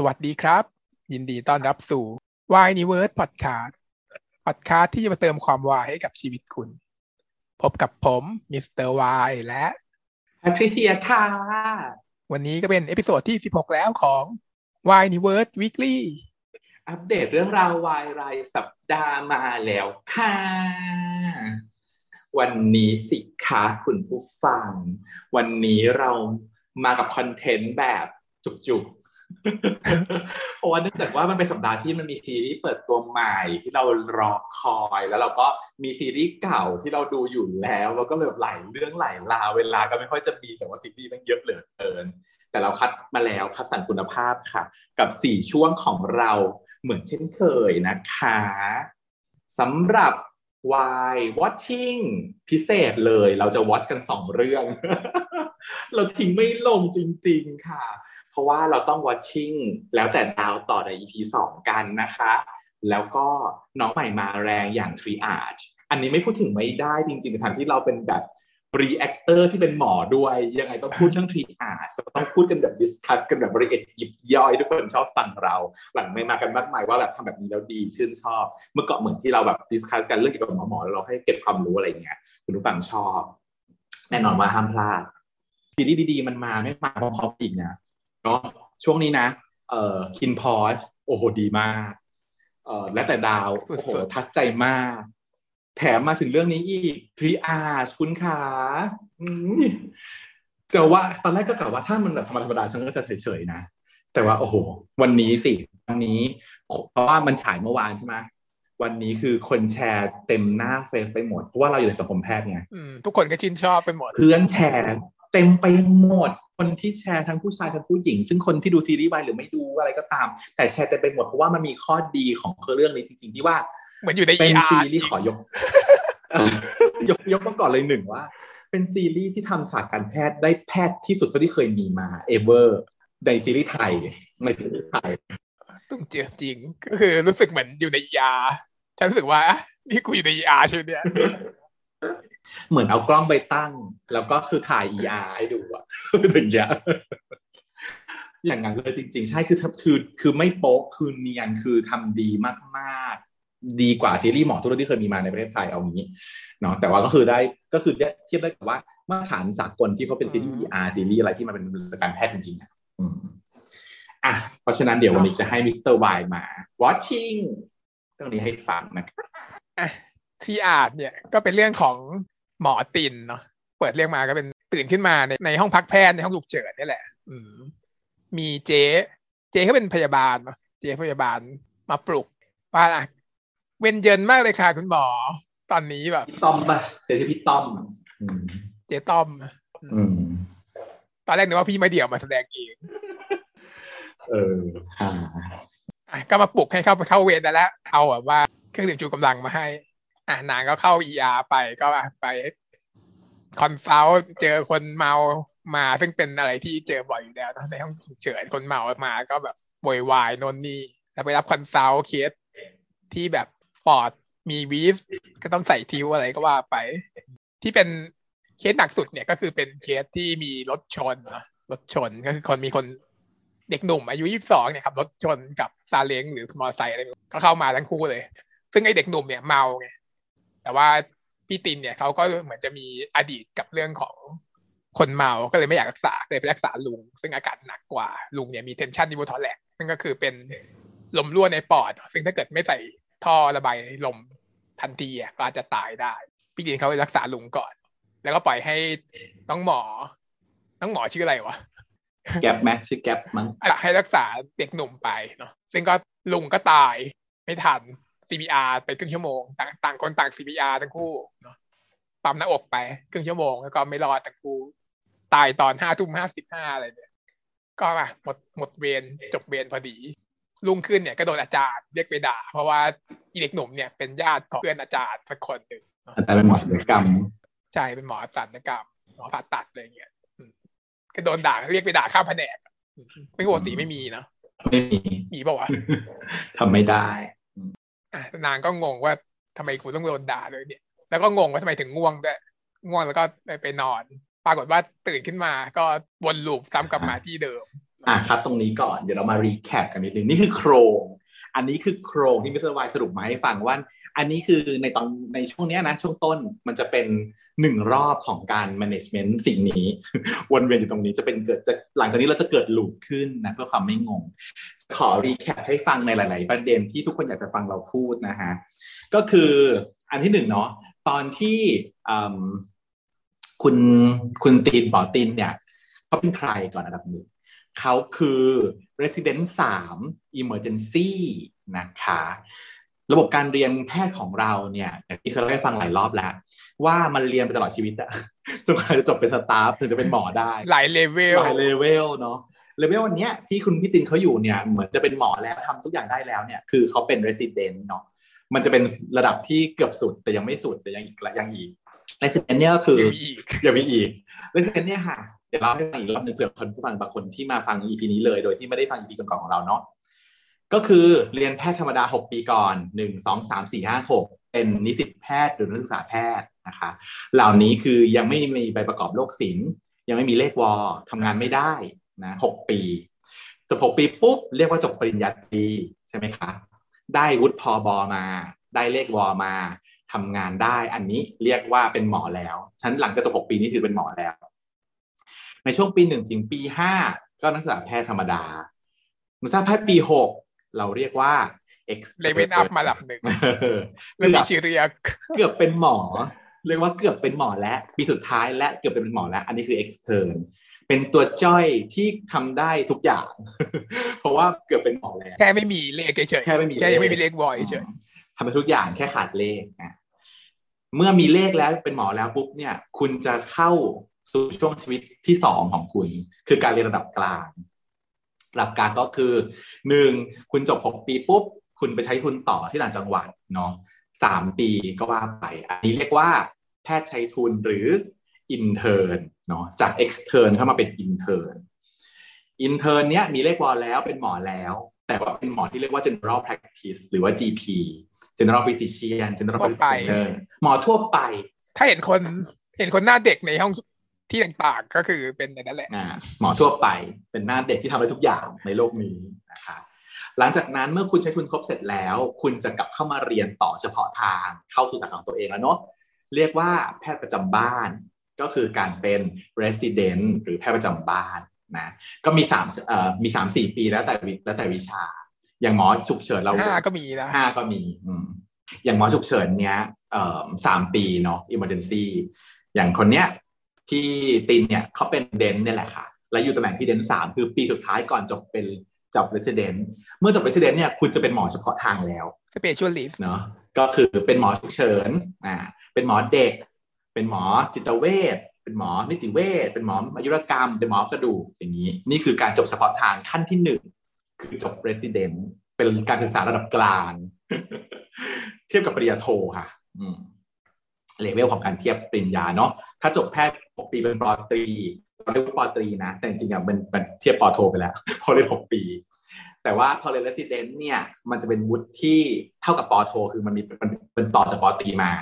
สวัสดีครับยินดีต้อนรับสู่ Wineyverse Podcast ที่จะมาเติมความวายให้กับชีวิตคุณพบกับผม Mr. Y และอาทิเชียค่ะวันนี้ก็เป็นเอพิโซดที่16แล้วของ Wineyverse Weekly อัปเดตเรื่องราววายรายสัปดาห์มาแล้วค่ะวันนี้สิคะคุณผู้ฟังวันนี้เรามากับคอนเทนต์แบบจุกเพราะว่าเนื่องจากว่ามันเป็นสัปดาห์ที่มันมีซีรีส์เปิดตัวใหม่ที่เรารอคอยแล้วเราก็มีซีรีส์เก่าที่เราดูอยู่แล้วแล้วก็แบบหลายเรื่องหลายราวเวลาก็ไม่ค่อยจะมีแต่ว่าซีรีส์มันเยอะเหลือเกินแต่เราคัดมาแล้วคัดสรรคุณภาพค่ะกับ4ช่วงของเราเหมือนเช่นเคยนะคะสำหรับ Why Watching พิเศษเลยเราจะ watch กัน2เรื่อง เราทิ้งไม่ลงจริงๆค่ะเพราะว่าเราต้อง watching แล้วแต่ดาวต่อใน EP 2 กันนะคะแล้วก็น้องใหม่มาแรงอย่าง triage อันนี้ไม่พูดถึงไม่ได้จริงๆทั้งที่เราเป็นแบบ reactor ที่เป็นหมอด้วยยังไงต้องพูดเรื่อง triage ต้องพูดกันแบบ discuss กันแบบละเอียดยิบย่อยทุกคนชอบฟังเราหลังไม่มากันมากมายว่าแบบทำแบบนี้แล้วดีชื่นชอบเมื่อก่อนเหมือนที่เราแบบ discuss กันเรื่องเกี่ยวกับหมอแล้วเราให้เก็บความรู้อะไรอย่างเงี้ยคุณผู้ฟังชอบแน่นอนว่าห้ามพลาดซีรีส์ดีๆมันมาไม่มาพร้อมๆอีกนะก็ช่วงนี้นะคินพอชโอ้โหดีมากและแต่ดาวโอ้โหทัดใจมากแถมมาถึงเรื่องนี้อีกทรีอาร์คุณขาแต่ว่าตอนแรกก็กล่าวว่าถ้ามันแบบธรรมดาฉันก็จะเฉยๆนะแต่ว่าโอ้โหวันนี้สิวันนี้เพราะว่ามันฉายเมื่อวานใช่ไหมวันนี้คือคนแชร์เต็มหน้าเฟซไปหมดเพราะว่าเราอยู่ในสังคมแพทย์ไงทุกคนก็ชื่นชอบไปหมดเพื่อนแชร์เต็มไปหมดคนที่แชร์ทั้งผู้ชายทั้งผู้หญิงซึ่งคนที่ดูซีรีส์วายหรือไม่ดูอะไรก็ตามแต่แชร์เต็มไปหมดเพราะว่ามันมีข้อดีของเรื่องนี้จริงๆที่ว่าเหมือนอยู่ในเป็นซีรีส์ขอยก ยกมาก่อนเลยหนึ่งว่าเป็นซีรีส์ที่ทำฉากการแพทย์ได้แพทย์ที่สุดเท่าที่เคยมีมาeverในซีรีส์ไทยในซีรีส์ไทยต้องเจอจริงก็คือรู้สึกเหมือนอยู่ในฉันรู้สึกว่านี่กูอยู่ในใช่ไหมเนี่ย เหมือนเอากล้องไปตั้งแล้วก็คือถ่าย ER ให้ดูอ่ะถึงจะอย่างนั้นเลยจริงๆใช่คือไม่โป๊ะคือเนียนคือทำดีมากๆดีกว่าซีรีส์หมอทุกเรื่องที่เคยมีมาในประเทศไทยเอางี้เนาะแต่ว่าก็คือได้ก็คือเทียบได้กับว่ามาตรฐานสากลที่เขาเป็นซีรีส์ ER ซีรีส์อะไรที่มันเป็นการแพทย์จริงๆอ่ะเพราะฉะนั้นเดี๋ยววันนี้จะให้มิสเตอร์ Y มา watching เรื่องนี้ให้ฟังนะครับที่อาจเนี่ยก็เป็นเรื่องของหมอตินเนาะเปิดเรื่องมาก็เป็นตื่นขึ้นมาในห้องพักแพทย์ในห้องฉุกเฉินนี่แหละมีเจ๊ก็เป็นพยาบาลเนาะเจ๊พยาบาลมาปลุกว่าเว้นเยินมากเลยค่ะคุณหมอตอนนี้แบบต้อมป่ะเจ๊ที่พี่ต้อมเจ๊ต้อมตอนแรกนึกว่าพี่มาเดี่ยวมาแสดงเองก็มาปลุกให้เข้าเวรได้แล้วเอาแบบว่าเครื่องดื่มชูกำลังมาให้นางก็เข้า ER ไปก็ไปคอนซัลท์เจอคนเมามาซึ่งเป็นอะไรที่เจอบ่อยอยู่แล้วนะในห้องฉุกเฉินคนเมามาก็แบบโวยวายโน่นนี่แล้วไปรับคอนซัลท์เคสที่แบบปอดมีวีฟก็ต้องใส่ทิ้วอะไรก็ว่าไปที่เป็นเคสหนักสุดเนี่ยก็คือเป็นเคสที่มีรถชนก็คือคนมีคนเด็กหนุ่มอายุ22เนี่ยขับรถชนกับซาเล้งหรือมอเตอร์ไซค์อะไรก็เข้ามาทั้งคู่เลยซึ่งไอเด็กหนุ่มเนี่ยเมาไงแต่ว่าพี่ตินเนี่ยเขาก็เหมือนจะมีอดีตกับเรื่องของคนเมาก็เลยไม่อยากรักษาเลยไปรักษาลุงซึ่งอาการหนักกว่าลุงเนี่ยมีเทนชันนิโวทอแลกซึ่งก็คือเป็นลมรั่วในปอดซึ่งถ้าเกิดไม่ใส่ท่อระบายลมทันทีก็อาจจะตายได้พี่ตินเขารักษาลุงก่อนแล้วก็ปล่อยให้น้องหมอชื่ออะไรวะแก๊ปไหมชื่อแก๊ปมั้งให้รักษาเด็กหนุ่มไปเนาะซึ่งก็ลุงก็ตายไม่ทันCPR ไปครึ่งชั่วโมงต่างคนต่าง CPR ทั้งคู่เนาะปั๊มหน้าอกไปครึ่งชั่วโมงแล้วก็ไม่รอดทั้งคู่ตายตอน 5:55 อะไรเนี่ยก็หมดเวรจบเวรพอดีรุ่งขึ้นเนี่ยก็โดนอาจารย์เรียกไปด่าเพราะว่าอีเด็กหนุ่มเนี่ยเป็นญาติของเพื่อนอาจารย์สักคนหนึ่งอาจารย์เป็นหมอศัลยกรรมใช่เป็นหมอศัลยกรรมหมอผ่าตัดอะไรเงี้ยก็โดนด่าเรียกไปด่าข้ามแผนกไม่ปกติไม่มีเนาะไม่มีป่าวะทำไม่ได้นางก็งงว่าทำไมกูต้องโดนด่าเลยเนี่ยแล้วก็งงว่าทำไมถึงง่วงแล้วก็ไปนอนปรากฏว่าตื่นขึ้นมาก็วนลูปซ้ำกลับมาที่เดิม คัดตรงนี้ก่อนเดี๋ยวเรามารีแคปกันนิดนึงนี่คือโครงอันนี้คือโครงที่มิสเตอร์วายสรุปมาให้ฟังว่าอันนี้คือในช่วงนี้นะช่วงต้นมันจะเป็น1รอบของการ management สิ่งนี้วนเวียนอยู่ตรงนี้จะเป็นเกิดจะหลังจากนี้เราจะเกิดหลุดขึ้นนะเพื่อความไม่งงขอรีแคปให้ฟังในหลายๆประเด็นที่ทุกคนอยากจะฟังเราพูดนะฮะก็คืออันที่1เนาะตอนที่คุณตีนบอตินเนี่ยเขาเป็นใครก่อนอันดับหนึ่งเขาคือ Resident 3 Emergency นะคะระบบการเรียนแพทย์ของเราเนี่ยที่เคยเล่าให้ฟังหลายรอบแล้วว่ามันเรียนไปตลอดชีวิตอะจนกว่าจะจบเป็นสตาฟถึงจะเป็นหมอได้หลายเลเวลเนาะเลเวลวันนี้ที่คุณพี่ตินเขาอยู่เนี่ยเหมือนจะเป็นหมอแล้วทำทุกอย่างได้แล้วเนี่ยคือเขาเป็น Resident เนาะมันจะเป็นระดับที่เกือบสุดแต่ยังไม่สุดแต่ยังอีก Resident เนี่ยก็คือยังมีอีก Resident เนี่ยค่ะเดี๋ยวเราให้ฟังอีกรอบหนึ่งเผื่อคนผู้ฟังบางคนที่มาฟัง EP นี้เลยโดยที่ไม่ได้ฟัง EP ก่อนๆของเราเนาะก็คือเรียนแพทย์ธรรมดา6ปีก่อน1 2 3 4 5 6เป็นนิสิตแพทย์หรือนักศึกษาแพทย์นะคะเหล่านี้คือยังไม่มีใบประกอบโรคศิลป์ยังไม่มีเลขวอทำงานไม่ได้นะ6ปีจบ6ปีปุ๊บเรียกว่าจบปริญญาตรีใช่ไหมคะได้วุฒิพบมาได้เลขวอมาทำงานได้อันนี้เรียกว่าเป็นหมอแล้วฉันหลังจากจบ6ปีนี้ถือเป็นหมอแล้วในช่วงปี1ถึงปี5ก็นักศึกษาแพทย์ธรรมดานักศึกษาแพทย์ปี6เราเรียกว่า expert เลเวลอัพมาระดับหนึ่งเกือบเป็นหมอเรียกว่าเกือบเป็นหมอและปีสุดท้ายและเกือบเป็นหมอแล้วอันนี้คือ extern เป็นตัวจ้อยที่ทำได้ทุกอย่างเพราะว่าเกือบเป็นหมอแล้วแค่ไม่มีเลขเฉยแค่ไม่มีเลขวอยเฉยทำไปทุกอย่างแค่ขาดเลขนะเมื่อมีเลขแล้วเป็นหมอแล้วปุ๊บเนี่ยคุณจะเข้าสู่ช่วงชีวิตที่2ของคุณคือการเรียนระดับกลางระดับกลางก็คือ1คุณจบ6ปีปุ๊บคุณไปใช้ทุนต่อที่ต่างจังหวัดเนาะ3ปีก็ว่าไปอันนี้เรียกว่าแพทย์ใช้ทุนหรืออินเทอร์นเนาะจากเอ็กซ์เทอร์นเข้ามาเป็นอินเทอร์นเนี้ยมีเลขวอลแล้วเป็นหมอแล้วแต่ว่าเป็นหมอที่เรียกว่า general practice หรือว่า GP general physician general practitioner หมอทั่วไปถ้าเห็นคนหน้าเด็กในห้องที่ต่างๆก็คือเป็นนั่นแหละหมอทั่วไปเป็นหน้าเด็กที่ทำได้ทุกอย่างในโลกนี้นะคะหลังจากนั้นเมื่อคุณใช้ทุนครบเสร็จแล้วคุณจะกลับเข้ามาเรียนต่อเฉพาะทางเข้าสู่สาขาของตัวเองแล้วเนาะเรียกว่าแพทย์ประจำบ้านก็คือการเป็น resident หรือแพทย์ประจำบ้านนะก็มี3-4 ปีแล้วแต่วิชาอย่างหมอฉุกเฉินเรา5ก็มีอย่างหมอฉุกเฉินเนี้ย3ปีเนาะ emergency อย่างคนเนี้ยที่ตินเนี่ยเขาเป็นเดนเนี่ยแหละค่ะและอยู่ตำแหน่งที่เดน3คือปีสุดท้ายก่อนจบ resident เมื่อจบ resident เนี่ยคุณจะเป็นหมอเฉพาะทางแล้ว specialist เนาะก็คือเป็นหมอฉุกเฉินเป็นหมอเด็กเป็นหมอจิตเวชเป็นหมอนิติเวชเป็นหมออายุรกรรมเป็นหมอกระดูกอย่างนี้นี่คือการจบเฉพาะทางขั้นที่1คือจบ resident เป็นการศึกษาระดับกลางเทียบกับปริญญาโทค่ะเลเวลของการเทียบปริญญาเนาะถ้าจบแพทย์6ปีเป็นปตรีเราเรียกว่าปตรีนะแต่จริงๆอ่ะมันเทียบปโทไปแล้วพอเรียน6ปีแต่ว่าพอเรียน resident เนี่ยมันจะเป็นวุฒิที่เท่ากับปโทคือมันมีเป็นต่อจากปตรีมา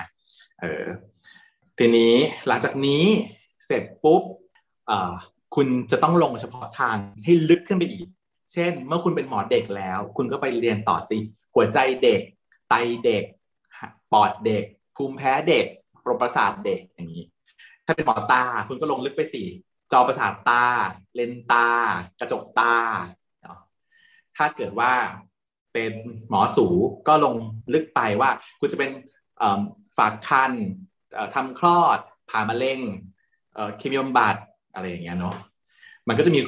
ทีนี้หลังจากนี้เสร็จปุ๊บคุณจะต้องลงเฉพาะทางให้ลึกขึ้นไปอีกเช่นเมื่อคุณเป็นหมอเด็กแล้วคุณก็ไปเรียนต่อสิหัวใจเด็กไตเด็กปอดเด็กภูมิแพ้เด็กระบบประสาทเด็กอย่างนี้ถ้าเป็นหมอตาคุณก็ลงลึกไปสิจอประสาทตาเลนตากระจกตาถ้าเกิดว่าเป็นหมอสูก็ลงลึกไปว่าคุณจะเป็นฝากครรภ์ทำคลอดผ่ามะเร็งเคมีบำบัดอะไรอย่างเงี้ยเนาะมันก็จะมี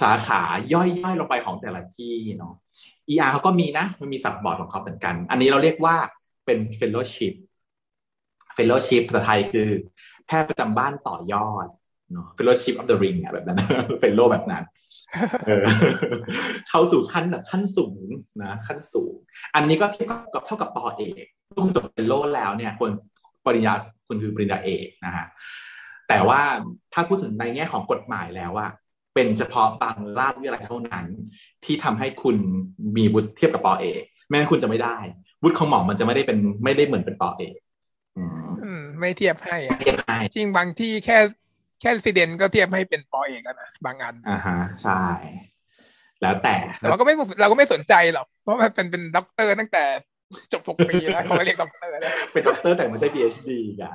สาขาย่อยๆลงไปของแต่ละที่เนาะ ER เขาก็มีนะมันมีสับบอร์ดของเขาเหมือนกันอันนี้เราเรียกว่าเป็นเฟลโลชิพภาษาไทยคือแพทย์ประจำบ้านต่อยอดเนาะ Fellowship of the Ring อ่ะแบบนั้นเฟลโลแบบนั้นเข้าสู่ขั้นแบบขั้นสูงนะขั้นสูงอันนี้ก็เท่ากับป.เอกถ้าคุณจบเฟลโลแล้วเนี่ยคนปริญญาคุณคือปริญญาเอกนะฮะแต่ว่าถ้าพูดถึงในแง่ของกฎหมายแล้วว่าเป็นเฉพาะบางราชวิทยาลัยเท่านั้นที่ทำให้คุณมีวุฒิเทียบกับป.เอกแม้คุณจะไม่ได้วุฒิของหมอมันจะไม่ได้เหมือนเป็นป.เอกไม่เทียบให้จริงบางที่แค่ resident ก็เทียบให้เป็นป.เอกแล้วนะบางอันใช่ แล้วแต่เราก็ไม่สนใจหรอกเพราะมันเป็นด็อกเตอร์ตั้งแต่จบ6ปีแล้วเขาเรียกด็อกเตอร์แล้วเป็นด็อกเตอร์แต่ไม่ใช่ PhD อ่ะ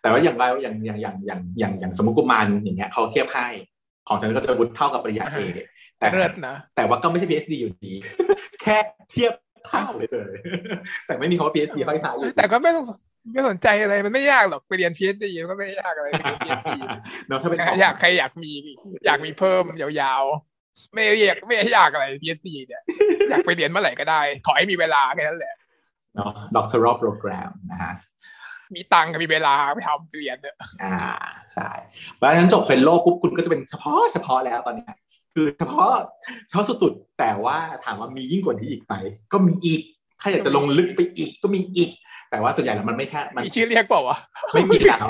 แต่ว่าอย่างเราอย่างสมมุติกุมารอย่างเงี้ยเขาเทียบให้ของฉันก็จะวุฒิเท่ากับปริญญาเอกแต่เลิศนะแต่ว่าก็ไม่ใช่ PhD อยู่ดีแค่เทียบเท่าเลยแต่ไม่มีคำว่า PhD ห้อยท้ายอยู่แต่ก็ไม่สนใจอะไรมันไม่ยากหรอกไปเรียน PhD มันก็ไม่ยากอะไรเนาะถ้าเป็นอยากใครอยากมีเพิ่มยาวๆไม่อยากอะไร PhD เนี่ยอยากไปเรียนเมื่อไหร่ก็ได้ขอให้มีเวลาแค่นั้นแหละเนาะ Doctoral Program นะฮะมีตังค์กับมีเวลาไปทำเรียนเนี่ยใช่เพราะฉะนั้นจบเฟลโลปุ๊บคุณก็จะเป็นเฉพาะแล้วตอนนี้คือเฉพาะสุดๆแต่ว่าถามว่ามียิ่งกว่านี้อีกไหมก็มีอีกถ้าอยากจะลงลึกไปอีกก็มีอีกแต่ว่าส่วนใหญ่แล้วมันไม่แค่มีชื่อเรียกเปล่าวะไม่มีแล้ว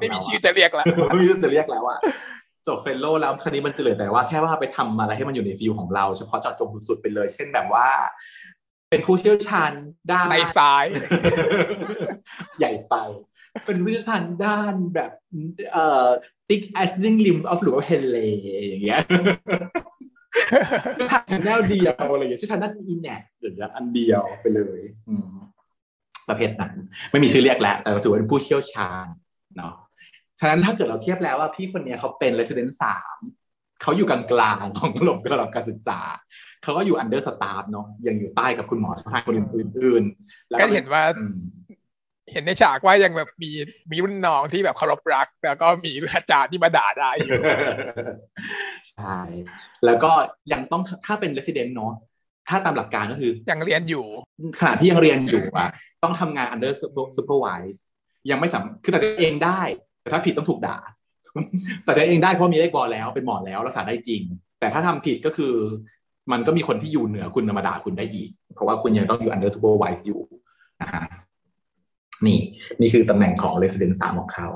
ไม่มีชื่อจะเรียกแล้วไม่มีชื่อจะเรียกแล้วว่าจบเฟลโลแล้วคราวนี้มันจะเหลือแต่ว่าแค่ว่าไปทำอะไรให้มันอยู่ในฟิลของเราเฉพาะเจาะจงสุดๆไปเลยเช่นแบบว่าเป็นผู้เชี่ยวชาญด้านในสายใหญ่ไปเป็นผู้เชี่ยวชาญด้านแบบติ๊กแอสซิงลิมออฟหรือว่าเฮเลอย่างเงี้ยทางแนวเดียวอะไรอย่างเงี้ยเชี่ยวชาญด้านอินเน็ตหรืออันเดียวไปเลยประเภทนั้นไม่มีชื่อเรียกแล้วแต่ถือว่าเป็นผู้เชี่ยวชาญเนาะฉะนั้นถ้าเกิดเราเทียบแล้วว่าพี่คนนี้เขาเป็น resident 3เขาอยู่กลางๆของระดับการศึกษาเขาก็อยู่ under staff เนาะยังอยู่ใต้กับคุณหมอสภาคนอื่นๆแล้วก็เห็นในฉากว่ายังแบบมีรุ่นน้องที่แบบเคารพรักแล้วก็มีอาจารย์ที่มาด่าได้อยู่ ใช่แล้วก็ยังต้องถ้าเป็น resident เนาะถ้าตามหลักการก็คือยังเรียนอยู่ขณะที่ยังเรียนอยู่อ่ะต้องทำงาน under supervise ยังไม่สามารถคือตัดเองได้แต่ถ้าผิดต้องถูกด่าแต่ตัวเองได้เพราะมีเลขบอลแล้วเป็นหมอแล้วรักษาได้จริงแต่ถ้าทำผิดก็คือมันก็มีคนที่อยู่เหนือคุณมาด่าคุณได้อีกเพราะว่าคุณยังต้องอยู่ under supervise อยู่นี่คือตำแหน่งของ resident 3ของเขา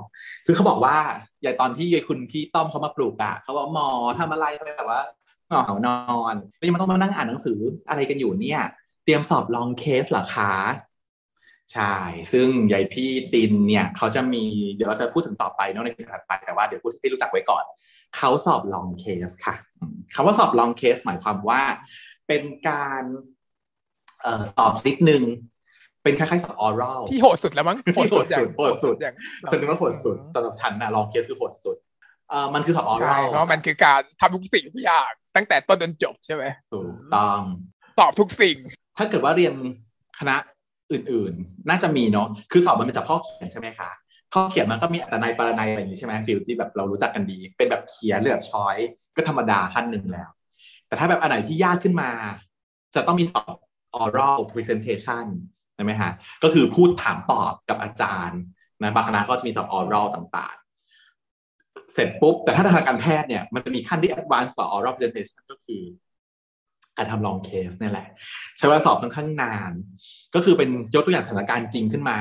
ซึ่งเขาบอกว่าอย่างตอนที่ยายคุณพี่ต้อมเขามาปลูกอะเขาบอกหมอทำอะไรแบบว่าหมอนอนแล้วยังต้องมานั่งอ่านหนังสืออะไรกันอยู่เนี่ยเตรียมสอบลองเคสเหรอคะใช่ซึ่งยายพี่ตินเนี่ยเขาจะมีเดี๋ยวเราจะพูดถึงต่อไปเนาะในสิ่งถัดไปแต่ว่าเดี๋ยวพูดให้รู้จักไว้ก่อนเขาสอบลองเคสค่ะคำว่าสอบลองเคสหมายความว่าเป็นการสอบชนิดหนึ่งเป็นคล้ายๆสอบออรัลที่โหดสุดแล้วมั้งโหดสุดอย่างฉันถือว่าโหดสุดสำหรับฉันนะลองเคสคือโหดสุดมันคือสอบออรัลเพราะมันคือการทำทุกสิ่งทุกอย่างตั้งแต่ต้นจนจบใช่ไหมถูกต้องตอบทุกสิ่งถ้าเกิดว่าเรียนคณะอื่นๆน่าจะมีเนาะคือสอบมันเป็นจากข้อเขียนใช่ไหมคะข้อเขียนมันก็มีอัตนัยปรนัยอะไรอย่างนี้ใช่ไหมฟิลที่แบบเรารู้จักกันดีเป็นแบบเขียนเลือกช้อยก็ธรรมดาขั้นหนึ่งแล้วแต่ถ้าแบบอันไหนที่ยากขึ้นมาจะต้องมีสอบ oral presentation ใช่ไหมคะก็คือพูดถามตอบกับอาจารย์นะบางคณะก็จะมีสอบ oral ต่างๆเสร็จปุ๊บแต่ถ้าทางการแพทย์เนี่ยมันจะมีขั้นที่ advanced กว่า oral presentation ก็คือการทำลองเคสเนี่ยแหละใช้เวลาสอบค่อนข้างนานก็คือเป็นยกตัวอย่างสถานการณ์จริงขึ้นมา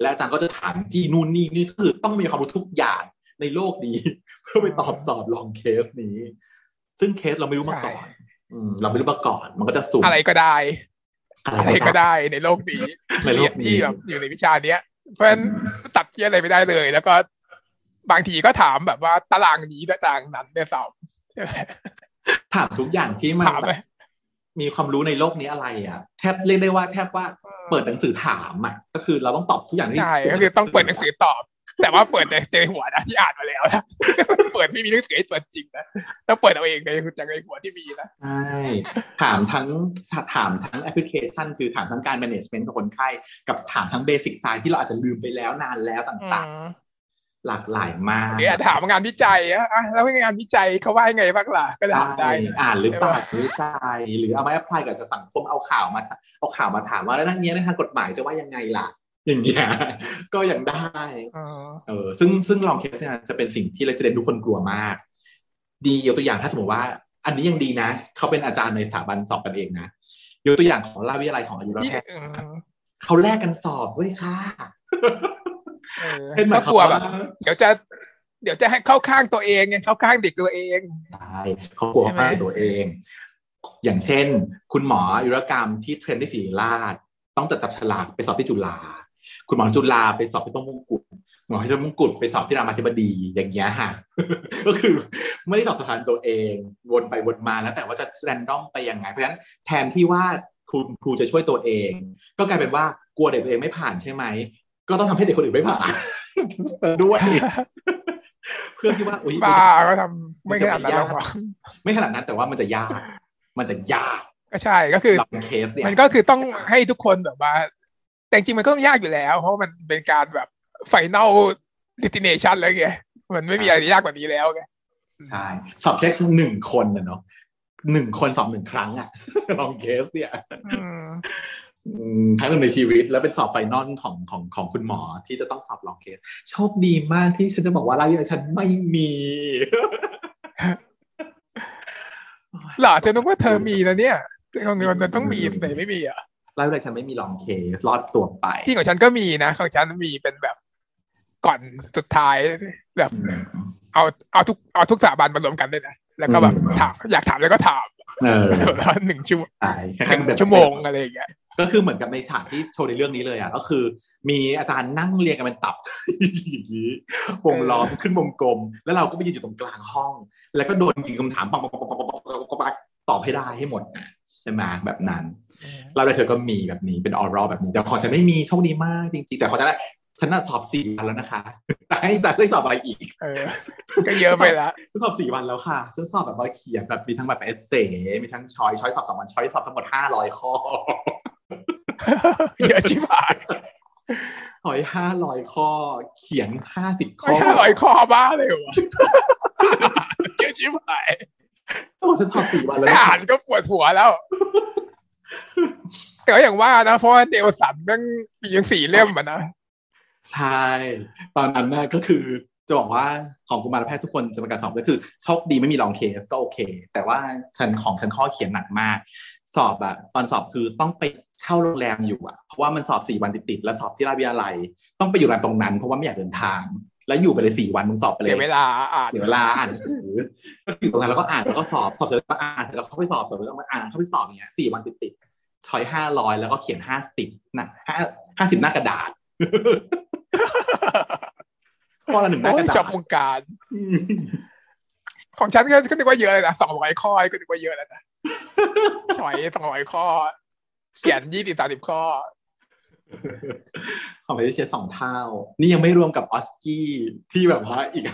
และอาจารย์ก็จะถามที่นู่นนี่คือต้องมีความรู้ทุกอย่างในโลกนี้เพื่อไปตอบสอบลองเคสนี้ซึ่งเคสเราไม่รู้มาก่อนมันก็จะสุ่มอะไรก็ได้ในโลกนี้ละเอียดที่แบบอยู่ในวิชาเนี้ยเพราะฉะนั้นตัดเกี่ยอะไรไม่ได้เลยแล้วก็บางทีก็ถามแบบว่าตารางนี้ตารางนั้นเนี่ยสอบถามทุกอย่างที่มันมีความรู้ในโลกนี้อะไรอ่ะแทบเรียกได้ว่าแทบว่าเปิดหนังสือถามอ่ะก็คือเราต้องตอบทุกอย่างที่ใช่ก็คือต้องเปิดหนังสือตอบแต่ว่าเปิดในเจอหัวนะที่อ่านมาแล้วนะเปิดไม่มีหนังสือให้เปิดจริงนะต้องเปิดเอาเองในจากในหัวที่มีนะใช่ถามทั้งแอปพลิเคชันคือถามทั้งการ management กับคนไข้กับถามทั้งเบสิกไซน์ที่เราอาจจะลืมไปแล้วนานแล้วต่างๆหลากหลายมากเนี่ยถามงานวิจัยอ่ะแล้วงานวิจัยเขาว่าไงบ้างล่ะก็ถามได้อ่านหรือเปล่าวิจัยหรือเอามาแอพพลายกับสังคมเอาข่าวมาถามว่าแล้วนักเรียนในทางกฎหมายจะว่ายังไงล่ะอย่างเงี้ยก็ยังได้ซึ่งลองเคสเนี่ยจะเป็นสิ่งที่ resident ทุกคนกลัวมากดียกตัวอย่างถ้าสมมติว่าอันนี้ยังดีนะเขาเป็นอาจารย์ในสถาบันสอบกันเองนะยกตัวอย่างของราชวิทยาลัยของอายุรแพทย์เขาแลกกันสอบด้วยค่ะเป็นแบบกลัวแบบเดี๋ยวจะให้เข้าข้างตัวเองไงเข้าข้างเด็กตัวเองใช่เขากลัวเข้าข้างตัวเองอย่างเช่นคุณหมออายุรกรรมที่เทรนที่ศิริราชต้องจับฉลากไปสอบที่จุฬาคุณหมอจุฬาไปสอบที่ต้องมงกุฎ หมอให้มงกุฎไปสอบที่รามาธิบดีอย่างเงี้ยค่ะก็คือไม่ได้สอบสถานตัวเองวนไปวนมาแล้วแต่ว่าจะแรนดอมไปยังไงเพราะฉะนั้นแทนที่ว่าครูจะช่วยตัวเองก็กลายเป็นว่ากลัวเด็กตัวเองไม่ผ่านใช่ไหมก็ต้องทำให้เด็กคนอื่นไม่ผ่านด้วยเพื่อที่ว่าอุ๊ยบ้าก็ทำไม่ขนาดนั้นไม่ขนาดนั้นแต่ว่ามันจะยากก็ใช่ก็คือมันก็คือต้องให้ทุกคนแบบว่าแต่จริงมันก็ต้องยากอยู่แล้วเพราะมันเป็นการแบบไฟนอลดิสติเนชันแล้วไงมันไม่มีอะไรยากกว่านี้แล้วไงใช่สอบแค่1คนน่ะเนาะ1คนสอบ1ครั้งอ่ะลองเคสเนี่ยครั้งหนึ่งในชีวิตแล้วเป็นสอบไฟนอลของคุณหมอที่จะต้องสอบลองเคสโชคดีมากที่ฉันจะบอกว่ารายชื่อฉันไม่มีหรอจะนึกว่าเธอมีนะเนี่ยมันต้องมีแต่ไม่มีอ่ะรายชื่อฉันไม่มีลองเคสรอดตัวไปที่ของฉันก็มีนะของฉันมีเป็นแบบก่อนสุดท้ายแบบเอาทุกสถาบันมารวมกันด้วยนะแล้วก็แบบถามอยากถามแล้วก็ถามแล้ว1ชั่วโมงอะไรอย่างเงี้ยก็คือเหมือนกับในฉากที่โชว์ในเรื่องนี้เลยอ่ะก็คือมีอาจารย์นั่งเรียงกันเป็นตับอย่างงี้วงล้อมขึ้นวงกลมแล้วเราก็ไปยืนอยู่ตรงกลางห้องแล้วก็โดนยิงคำถามปังๆตอบให้ได้ให้หมดนะใช่ไหมแบบนั้นเราได้เธอก็มีแบบนี้เป็นออรัลแบบนี้แต่ของฉันไม่มีโชคดีมากจริงๆแต่ของฉันน่ะสอบ4วันแล้วนะคะแต่ให้จัดได้สอบอะไรอีกก็เยอะไปแล้วสอบ4วันแล้วค่ะฉันสอบแบบว่าเขียนแบบมีทั้งแบบเอสเซ่มีทั้งช้อยสอบ2วันช้อยสอบทั้งหมด500ข้อเยอะชิบหายหอย500ข้อเขียน50ข้อ500ข้อบ้าเลยวะเยอะชิบหายต้องฉันสอบ4วันแล้วอ่านก็ปวดหัวแล้วแต่ก็อย่างว่านะเพราะเดลสันมันยัง4เล่มอ่ะนะใช่ตอนนั้นน่ะก็คือจะบอกว่าของกุมารแพทย์ทุกคนจะประกาศสอบก็คือโชคดีไม่มีลองเคสก็โอเคแต่ว่าของฉันข้อเขียนหนักมากสอบอ่ะตอนสอบคือต้องไปเช่าโรงแรมอยู่อ่ะเพราะว่ามันสอบ4วันติดๆแล้วสอบที่ราชวิทยาลัยต้องไปอยู่โรงแรมตรงนั้นเพราะว่าไม่อยากเดินทางแล้วอยู่ไปเลย4วันมึงสอบไปเลยเดี๋ยวเวลาอ่านหนังสือก็อยู่ตรงนั้นแล้วก็อ่านแล้วก็สอบเสร็จแล้วก็อ่านแล้วเข้าไปสอบเสร็จแล้วก็อ่านเข้าไปสอบอย่างเงี้ย4วันติดๆช้อย500แล้วก็เขียน50นะ50หน้ากระดาษข้อละหนึ่งหน้ากระดาษจับวงการของฉันก็นึกว่าเยอะเลยนะ200ข้อก็นึกว่าเยอะแล้วนะช้อย200ข้อเขียน 20-30 ข้อของไปที่เชียร์2เท่านี่ยังไม่รวมกับออสกี้ที่แบบว่าอีก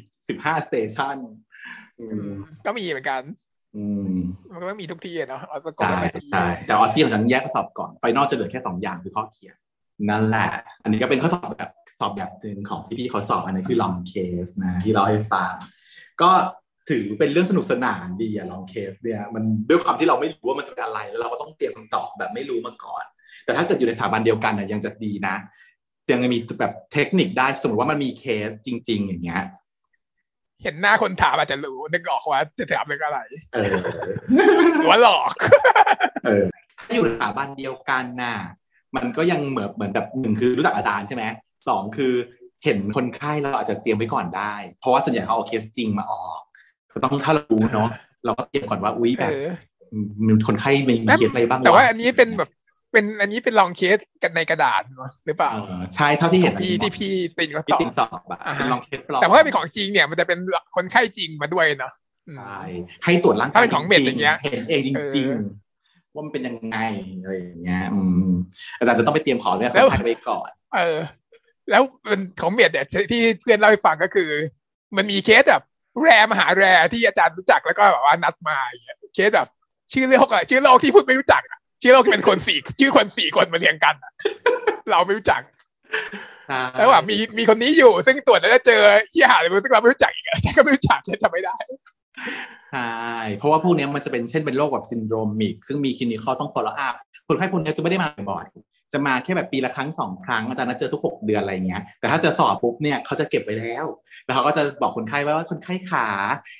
15สเตชั่นก็มีเหมือนกันมันก็มีทุกที่เนาะออสกี้แต่ออสกี้ของฉันแยกสอบก่อนไฟนอลจะเหลือแค่2อย่างคือข้อเขียนนั่นแหละอันนี้ก็เป็นข้อสอบแบบหนึ่งของที่พี่เขาสอบอันนี้คือลองเคสนะที่เราให้ฟังก็ถือเป็นเรื่องสนุกสนานดีอะลองเคสเนี่ยมันด้วยความที่เราไม่รู้ว่ามันจะเป็นอะไรแล้วเราก็ต้องเตรียมตอบแบบไม่รู้มาก่อนแต่ถ้าเกิดอยู่ในสถาบันเดียวกันเนี่ยยังจะดีนะยังมีแบบเทคนิคได้สมมติว่ามันมีเคสจริงๆอย่างเงี้ยเห็นหน้าคนถามอาจจะรู้นึกออกว่าจะถามเรื่องอะไรหรือว่าหลอกถ้าอยู่ในสถาบันเดียวกันน่ะมันก็ยังเหมือนแบบหนึ่งคือรู้จักอาจารย์ใช่ไหม2คือเห็นคนไข้เราอาจจะเตรียมไว้ก่อนได้เพราะว่าส่วนใหญ่เขาเอาเคสจริงมาออกก็ต้องถ้าเรารู้เนาะเราก็เตรียมก่อนว่าอุ๊ยแบบมีคนไข้มีเคสอะไรบ้างแต่ว่าอันนี้เป็นแบบเป็นอันนี้เป็นลองเคสกันในกระดาษหรือเปล่าใช่เท่าที่เห็นที่พี่ตินก็สอบเป็นลองเคสปลอมแต่ว่าเป็นของจริงเนี่ยมันจะเป็นคนไข้จริงมาด้วยเนาะใช่ให้ตรวจร่างกายถ้าเป็นของเม็ดอย่างเงี้ยเห็นเองจริงว่ามันเป็นยังไงอะไรอย่างเงี้ยอาจารย์จะต้องไปเตรียมของเนี่ยคนไข้ไว้ก่อนแล้วมันของเมียเนี่ยที่เพื่อนเล่าให้ฟังก็คือมันมีเคสแบบแรมหาแรที่อาจารย์รู้จักแล้วก็แบบว่านัดมาอย่างเงี้ยเคสแบบชื่อโรคอะไรชื่อโรคที่พูดไม่รู้จักชื่อโรคที่เป็นคน4ชื่อคน4คนมาเรียงกันเราไม่รู้จักแล้วแบบมีคนนี้อยู่ซึ่งตรวจแล้วเจอที่หาเลยรู้สึกเราไม่รู้จักอีกอาจารย์ก็ไม่รู้จักฉันจำไม่ได้ใช่เพราะว่าพวกนี้มันจะเป็นเป็นโรคแบบซินโดรมิกซึ่งมีคลินิคอลต้อง follow up คนไข้พวกนี้จะไม่ได้มาบ่อยจะมาแค่แบบปีละครั้ง2ครั้งอาจารย์นัดเจอทุก6เดือนอะไรเงี้ยแต่ถ้าจะสอบปุ๊บเนี่ยเขาจะเก็บไว้แล้วเขาก็จะบอกคนไข้ว่าคนไข้ขา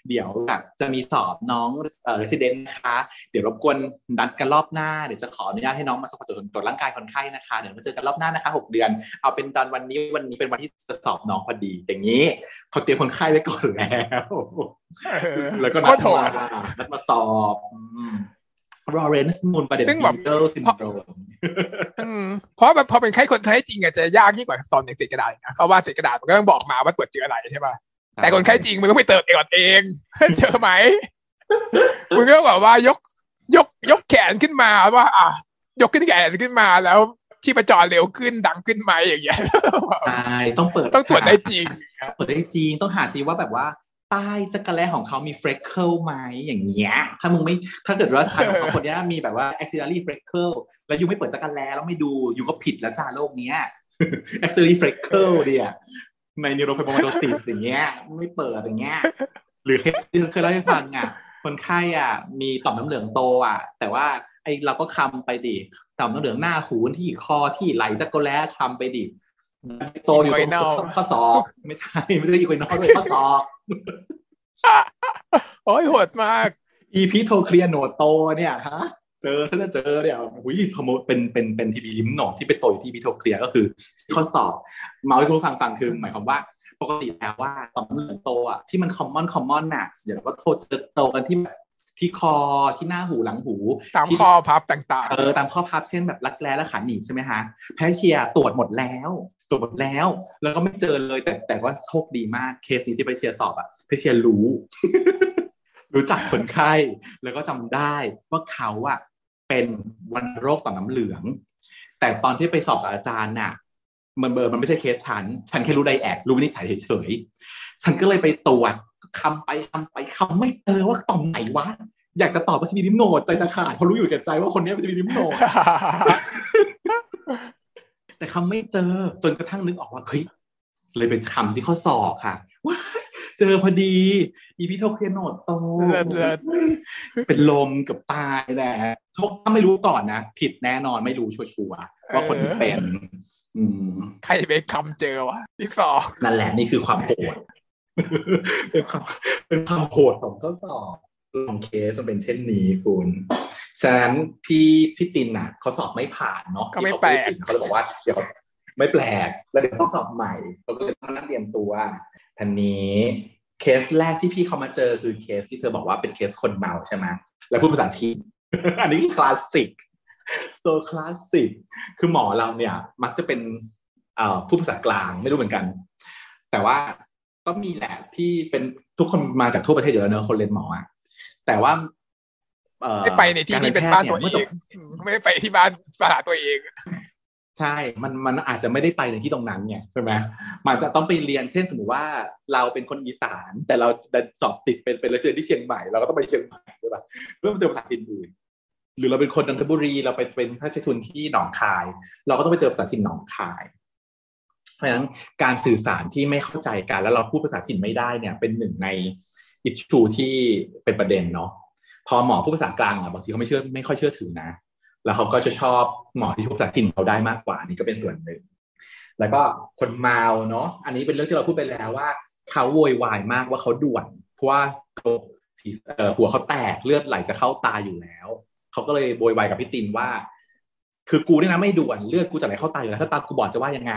เดี๋ยวแบบจะมีสอบน้องresident นะคะเดี๋ยวรบกวนนัดกันรอบหน้าเดี๋ยวจะขออนุญาตให้น้องมาสอบตรวจร่างกายคนไข้นะคะเดี๋ยวมาเจอกันรอบหน้านะคะ6เดือนเอาเป็นตอนวันนี้เป็นวันที่จะสอบน้องพอดีอย่างนี้เขาเตรียมคนไข้ไว้ก่อนแล้วแล้วก็นัดมาสอบLawrence Moon ประเด็น Middle Syndrome เพราะแบบพอเป็นไข้คนไข้จริงอาจจะยากยิ่งกว่าสอนเด็กเศษกระดาษนะเพราะว่าเศษกระดาษมันก็ต้องบอกมาว่าตรวจเจออะไรใช่ป่ะแต่คนไข้จริงมึงก็ไปเติมเองก่อนเองเจอไหมมึงก็แบบว่ายกแขนขึ้นมาว่ายกขึ้นแขนขึ้นมาแล้วที่ประจอนเร็วขึ้นดังขึ้นไหมอย่างเงี้ยใช่ต้องเปิดต้องตรวจได้จริงตรวจได้จริงต้องหาทีว่าแบบว่าใต้จักรแลของเขามีเฟรคเคิลไหมอย่างเงี้ยถ้ามึงไม่ถ้าเกิดว่าทางของคนเนี้ยมีแบบว่า axillary freckle แล้วอยู่ไม่เปิดจักรแลแล้วไม่ดูอยู่ก็ผิดแล้วจ้าโลกเนี้ย axillary freckle เนี่ยใน neurofibromatosis อย่างเงี้ยไม่เปิดอย่างเงี้ยหรือเคสที่เคยเล่าให้ฟังอ่ะคนไข้อ่ะมีต่อมน้ำเหลืองโตอ่ะแต่ว่าไอเราก็คำไปดิต่อมน้ำเหลืองหน้าหูที่คอที่ไหล่จักรแลคำไปดิโตอยู่ตรงข้อศอกไม่ใช่อยู่ในข้อเลยข้อศอกโอ้ยโหดมากอีพิโทเคลียร์โหนดโตเนี่ยฮะฉันจะเจอเนี่ยอุ้ยพมเป็นทีบีลิมโหนดที่เป็นโตอยู่ที่อีพิโทเคลียร์ก็คือข้อศอกเมาส์ให้คุณฟังคือหมายความว่าปกติแล้วว่าต่อมน้ำเหลืองโตอ่ะที่มันคอมมอนน่ะเดี๋ยวก็โตกันที่คอที่หน้าหูหลังหูตามข้อพับต่างๆตามข้อพับเช่นแบบรักแร้และขาหนีบใช่ไหมฮะแพทย์เชียร์ตรวจหมดแล้วแล้วก็ไม่เจอเลยแต่ว่าโชคดีมากเคสนี้ที่ไปเชียร์สอบอ่ะไปเชียร์รู้ รู้จักคนไข้แล้วก็จำได้ว่าเขาอ่ะเป็นวันโรคต่อมน้ำเหลืองแต่ตอนที่ไปสอบอาจารย์น่ะมันไม่ใช่เคสฉันแค่รู้ไดแอกรู้วินิจฉัยเฉยๆฉันก็เลยไปตรวจคำไปคำไม่เจอว่าต่อมไหนวะอยากจะตอบว่าที่มีลิมโนดใจจะขาดเพราะรู้อยู่แก่ใจว่าคนนี้มันจะมีลิมโนด แต่คำไม่เจอจนกระทั่งนึกออกว่าเฮ้ยเลยเป็นคำที่ข้อศอกค่ะว้าเจอพอดีอีพิโทเคลียร์โหนดโตเป็นลมกับตายแหละถ้าไม่รู้ก่อนนะผิดแน่นอนไม่รู้ชัวร์ๆว่าคนเป็นใครไปคำเจอวะที่ศอกนั่นแหละนี่คือความโหดเป็นความโหดของข้อศอกของเคสมันเป็นเช่นนี้คุณฉะนั้นพี่ตินน่ะเขาสอบไม่ผ่านเนาะก็ไม่แปลกเขาเลยบอกว่าเดี๋ยวไม่แปลกแล้วเดี๋ยวต้องสอบใหม่เขาก็เลยต้องนั่งเตรียมตัวทันนี้เคสแรกที่พี่เขามาเจอคือเคสที่เธอบอกว่าเป็นเคสคนเมาใช่ไหมแล้วพูดภาษาจีน อันนี้คลาสสิกโซคลาสสิกคือหมอเราเนี่ยมักจะเป็นผู้ภาษากลางไม่รู้เหมือนกันแต่ว่าก็มีแหละที่เป็นทุกคนมาจากทั่วประเทศอยู่แล้วเนอะคนเรียนหมออะแต่ว่าไม่ไปในที่ที่เป็นบ้านตัวเองไม่ไปที่บ้านภาษาตัวเองใช่มันอาจจะไม่ได้ไปในที่ตรงนั้นไงใช่ไหมมันจะต้องไปเรียนเช่นสมมติว่าเราเป็นคนอีสานแต่เราสอบติดเป็นเลเซอร์ที่เชียงใหม่เราก็ต้องไปเชียงใหม่ใช่ป่ะเพื่อมาเจอภาษาถิ่นอื่นหรือเราเป็นคนนนทบุรีเราไปเป็นข้าราชการที่หนองคายเราก็ต้องไปเจอภาษาถิ่นหนองคายเพราะฉะนั้นการสื่อสารที่ไม่เข้าใจกันแล้วเราพูดภาษาถิ่นไม่ได้เนี่ยเป็นหนึ่งในอิชชูที่เป็นประเด็นเนาะพอหมอผู้ภาษากลางอ่ะบางทีเขาไม่ค่อยเชื่อถือนะแล้วเขาก็จะชอบหมอที่พูดภาษาถิ่นเขาได้มากกว่านี่ก็เป็นส่วนหนึ่งแล้วก็คนเมาเนาะอันนี้เป็นเรื่องที่เราพูดไปแล้วว่าเขาโวยวายมากว่าเขาด่วนเพราะว่าหัวเขาแตกเลือดไหลจะเข้าตาอยู่แล้วเขาก็เลยโวยวายกับพี่ตินว่าคือกูเนี่ยนะไม่ด่วนเลือดกูจะไหลเข้าตาอยู่แล้วถ้าตากูบอดจะว่ายังไง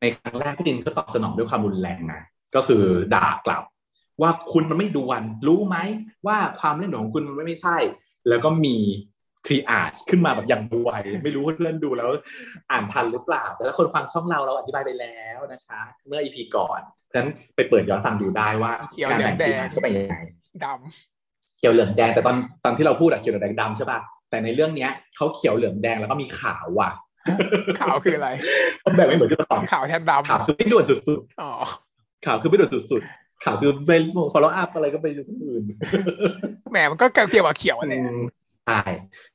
ในครั้งแรกพี่ตินก็ตอบสนองด้วยความรุนแรงนะก็คือด่ากลับว่าคุณมันไม่ด่วนรู้ไหมว่าความเร่งด่วนของคุณมันไม่ใช่แล้วก็มีทรีอาจขึ้นมาแบบอย่างไวไม่รู้ว่าเพื่อนดูแล้วอ่านทันหรือเปล่าแต่ถ้าคนฟังช่องเราอธิบายไปแล้วนะคะเมื่อ EP ก่อนฉะนั้นไปเปิดย้อนฟังดูได้ว่าการแบ่งทรีอาจเป็นยังไงดำเขียวเหลืองแดงแต่ตอนที่เราพูดอะเขียวเหลืองแดงดำใช่ป่ะแต่ในเรื่องเนี้ยเขาเขียวเหลืองแดงแล้วก็มีขาวว่ะขาวคืออะไรแบ่งไม่เหมือนที่เราสอนขาวแทนดำขาวคือไม่ด่วนสุดๆอ๋อขาวคือไม่ด่วนสุดๆข่าวคือเป็น follow up อะไรก็ไปอยู่ที่อื่นแหมมันก็เกี่ยวกับเขียวอะไรใช่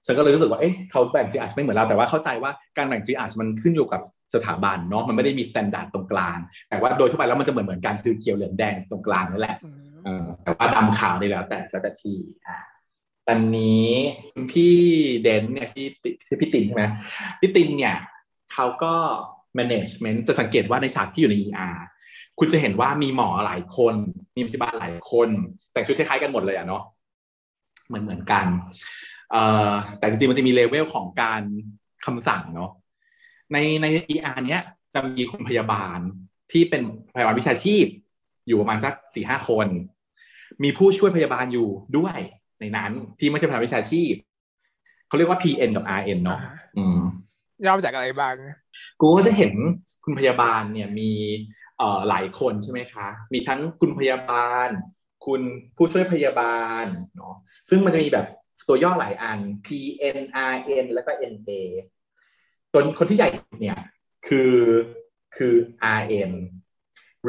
ฉันก็เลยรู้สึกว่าเอ๊ะเขาแบ่งทรีอาจไม่เหมือนเราแต่ว่าเข้าใจว่าการแบ่งทรีอาจมันขึ้นอยู่กับสถาบันเนาะมันไม่ได้มีมาตรฐานตรงกลางแต่ว่าโดยทั่วไปแล้วมันจะเหมือนกันคือเขียวเหลืองแดงตรงกลางนั่นแหละแต่ว่าดำขาวนี่แล้วแต่ที่ตอนนี้พี่เดนเนี่ยที่พี่ตินใช่ไหมพี่ตินเนี่ยเขาก็ management จะสังเกตว่าในฉากที่อยู่ใน ERคุณจะเห็นว่ามีหมอหลายคนมีพยาบาลหลายคนแต่ชุดคล้ายๆกันหมดเลยอ่ะเนาะเหมือนกันแต่จริงๆมันจะมีเลเวลของการคำสั่งเนาะใน ER เนี้ยจะมีคุณพยาบาลที่เป็นพยาบาลวิชาชีพอยู่ประมาณสัก 4-5 คนมีผู้ช่วยพยาบาลอยู่ด้วยในนั้นที่ไม่ใช่พยาบาลวิชาชีพ เขาเรียกว่า PN กับ RN เนาะย่อมาจากอะไรบ้างกูก็จะเห็นคุณพยาบาลเนี่ยมีหลายคนใช่ไหมคะมีทั้งคุณพยาบาลคุณผู้ช่วยพยาบาลเนาะซึ่งมันจะมีแบบตัวย่อหลายอัน PN RN แล้วก็ NA ตัวคนที่ใหญ่สุดเนี่ยคือ RN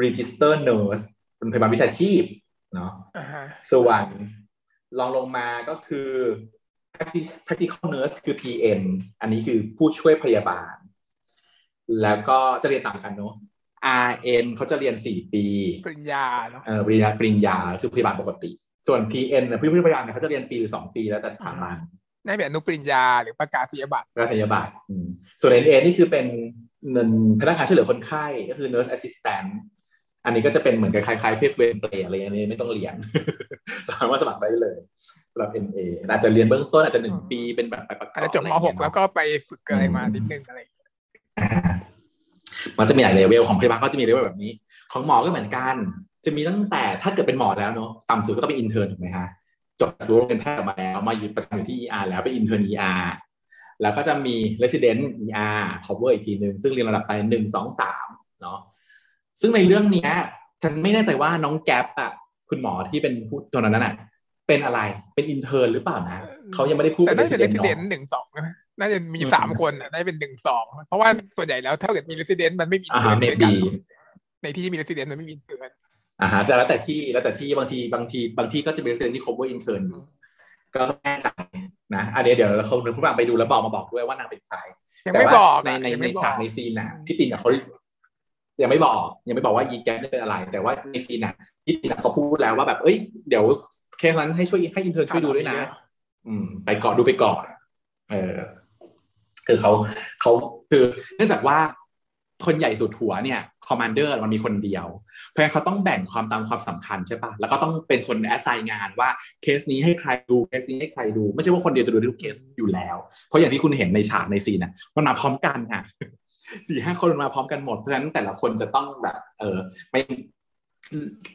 Register Nurse คุณพยาบาลวิชาชีพเนาะส่วนลองลงมาก็คือ Practical Nurse คือ PN อันนี้คือผู้ช่วยพยาบาลแล้วก็จะเรียนต่างกันเนาะ RN เขาจะเรียน4ปีปริญญาเนาะปริญญาคือพยาบาลปกติส่วน PN เนี่ยผู้ช่วยพยาบาลเนี่ยเขาจะเรียนปีหรือ2ปีแล้วแต่สถาบันได้แบบอนุปริญญาหรือประกาศนียบัตรประกาศนียบัตรส่วน NA นี่คือเป็นพนักงานช่วยเหลือคนไข้ก็คือ Nurse Assistant อันนี้ก็จะเป็นเหมือนคล้ายๆเพียบเวรเปรย์อะไรอย่างนี้ไม่ต้องเรียนสามารถสมัครได้เลยสำหรับ NA อาจจะเรียนเบื้องต้นอาจจะ1ปีเป็นแบบประกอบอาจจะจบม .6 แล้วก็ไปฝึกอะไรมานิดนึงอะไรมันจะมีหลายเลเวลของพยาบาลก็จะมีเลเวลแบบนี้ของหมอก็เหมือนกันจะมีตั้งแต่ถ้าเกิดเป็นหมอแล้วเนาะต่ำสุดก็ต้องเป็นอินเทิร์นถูกไหมฮะจบจากโรงเรียนแพทย์มาแล้วมาอยู่ประจำอยู่ที่ ER แล้วเป็นอินเทิร์น ER แล้วก็จะมี resident ER cover อีกทีนึงซึ่งเรียงลำดับไป1, 2, 3เนาะซึ่งในเรื่องนี้ฉันไม่แน่ใจว่าน้องแก๊ปอ่ะคุณหมอที่เป็นผู้ตอนนั้นน่ะเป็นอะไรเป็นอินเทิร์นหรือเปล่านะเขายังไม่ได้พูดแต่น่าจะ resident 1, 2นะน่าจะมี3คนน่ะได้เป็น 1, 2เพราะว่าส่วนใหญ่แล้วถ้าเกิดมี resident มันไม่มี intern ในที่มี resident มันไม่มี intern แต่แล้วแต่ที่บางทีก็จะมี resident ที่ cover intern ก็แน่ใจนะอ่ะเดี๋ยวเราคงผู้ฟังไปดูแล้วบอกมาบอกด้วยว่านางเป็นใครยังไม่บอกในฉากในซีนน่ะพี่ตินกับเขายังไม่บอกว่าอีแกเป็นอะไรแต่ว่าในซีนน่ะพี่ตินเขาพูดแล้วว่าแบบเอ้ยเดี๋ยวแค่นั้นให้ช่วยให้ intern ช่วยดูด้วยนะไปเกาะดูไปเกาะคือเขาคือเนื่องจากว่าคนใหญ่สุดหัวเนี่ยคอมมานเดอร์มันมีคนเดียวเพราะฉะนั้นเขาต้องแบ่งความตามความสำคัญใช่ป่ะแล้วก็ต้องเป็นคนแอสไซน์งานว่าเคสนี้ให้ใครดูเคสนี้ให้ใครดูไม่ใช่ว่าคนเดียวจะดูทุกเคสอยู่แล้วเพราะอย่างที่คุณเห็นในฉากในซีนน่ะมันมาพร้อมกันค่ะ 4-5 คนมาพร้อมกันหมดเพราะฉะนั้นแต่ละคนจะต้องแบบไม่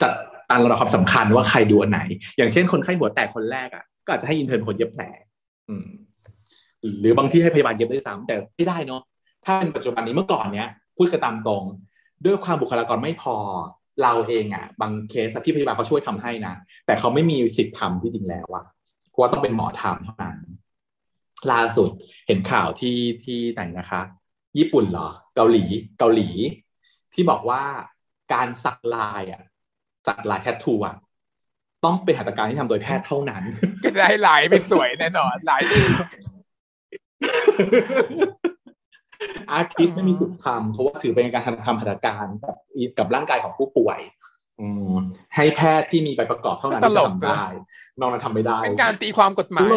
จัดตามระดับความสำคัญว่าใครดูอันไหนอย่างเช่นคนไข้หัวแตกคนแรกอ่ะก็อาจจะให้อินเทิร์นคนเย็บแผลหรือบางที่ให้พยาบาลเย็บด้วยซ้ำแต่ไม่ได้เนาะถ้าเป็นปัจจุบันนี้เมื่อก่อนเนี้ยพูดกระตามตรงด้วยความบุคลากรไม่พอเราเองอ่ะบางเคสที่พยาบาลเขาช่วยทำให้นะแต่เขาไม่มีสิทธิ์ทำที่จริงแล้วอ่ะเพราะต้องเป็นหมอทำเท่านั้นล่าสุดเห็นข่าวที่ไหนนะคะญี่ปุ่นเหรอเกาหลีที่บอกว่าการสักลายแทททูอ่ะต้องเป็นหัตถการที่ทำโดยแพทย์เท่านั้นก็ได้ลายไม่สวยแน่นอนลายอาร์ติสไม่มีสิทธิ์ทำเพราะว่าถือเป็นการทำหัตถการกับร่างกายของผู้ป่วยให้แพทย์ที่มีใบประกอบเท่านั้นที่ทำได้นอกนั้นทำไม่ได้เป็นการตีความกฎหมาย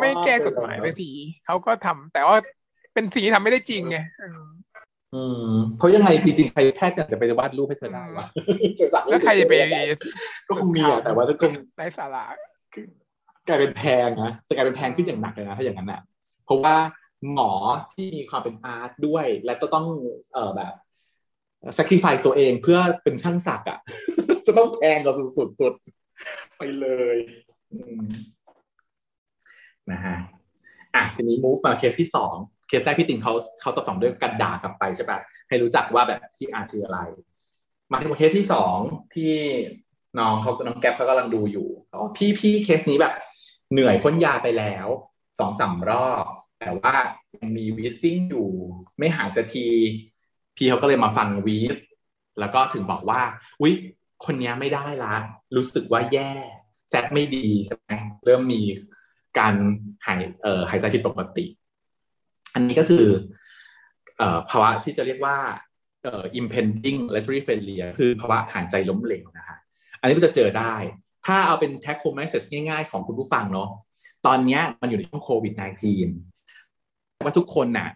ไม่แก้กฎหมายไปทีเขาก็ทำแต่ว่าเป็นสิ่งที่ทำไม่ได้จริงไงเพราะยังไงจริงๆใครแพทย์จะไปวาดรูปให้เธอได้วะแล้วใครจะไปก็คงมีแต่ว่าก็ไร้สาระกลายเป็นแพงนะจะกลายเป็นแพงขึ้นอย่างหนักเลยนะถ้าอย่างนั้นอ่ะเพราะว่าหมอที่มีความเป็นอาร์ตด้วยและต้องแบบsacrifice ตัวเองเพื่อเป็นช่างศักดิ์อ่ะจะต้องแพงกว่าสุดๆไปเลยนะฮะอ่ะทีนี้ move มาเคสที่2เคสแรกพี่ติงเขาตอบสองด้วยการด่ากลับไปใช่ป่ะให้รู้จักว่าแบบที่อาร์ตคืออะไรมาที่เคสที่2ที่น้องแก๊ปเขากำลังดูอยู่พี่เคสนี้แบบเหนื่อยพ้นยาไปแล้ว 2-3 รอบแต่ว่ายังมีวีซิ่งอยู่ไม่หายสักทีพี่เขาก็เลยมาฟังวีซแล้วก็ถึงบอกว่าอุ๊ยคนนี้ไม่ได้ละรู้สึกว่าแย่แซดไม่ดีใช่ไหมเริ่มมีการหายใจผิดปกติอันนี้ก็คือภาวะที่จะเรียกว่า impending respiratory failure คือภาวะหายใจล้มเหลวนะคะอันนี้ก็จะเจอได้ถ้าเอาเป็นแท็กโฮมเมสเซจง่ายๆของคุณผู้ฟังเนาะตอนนี้มันอยู่ในช่วงโควิด -19 ว่าทุกคนน่ะ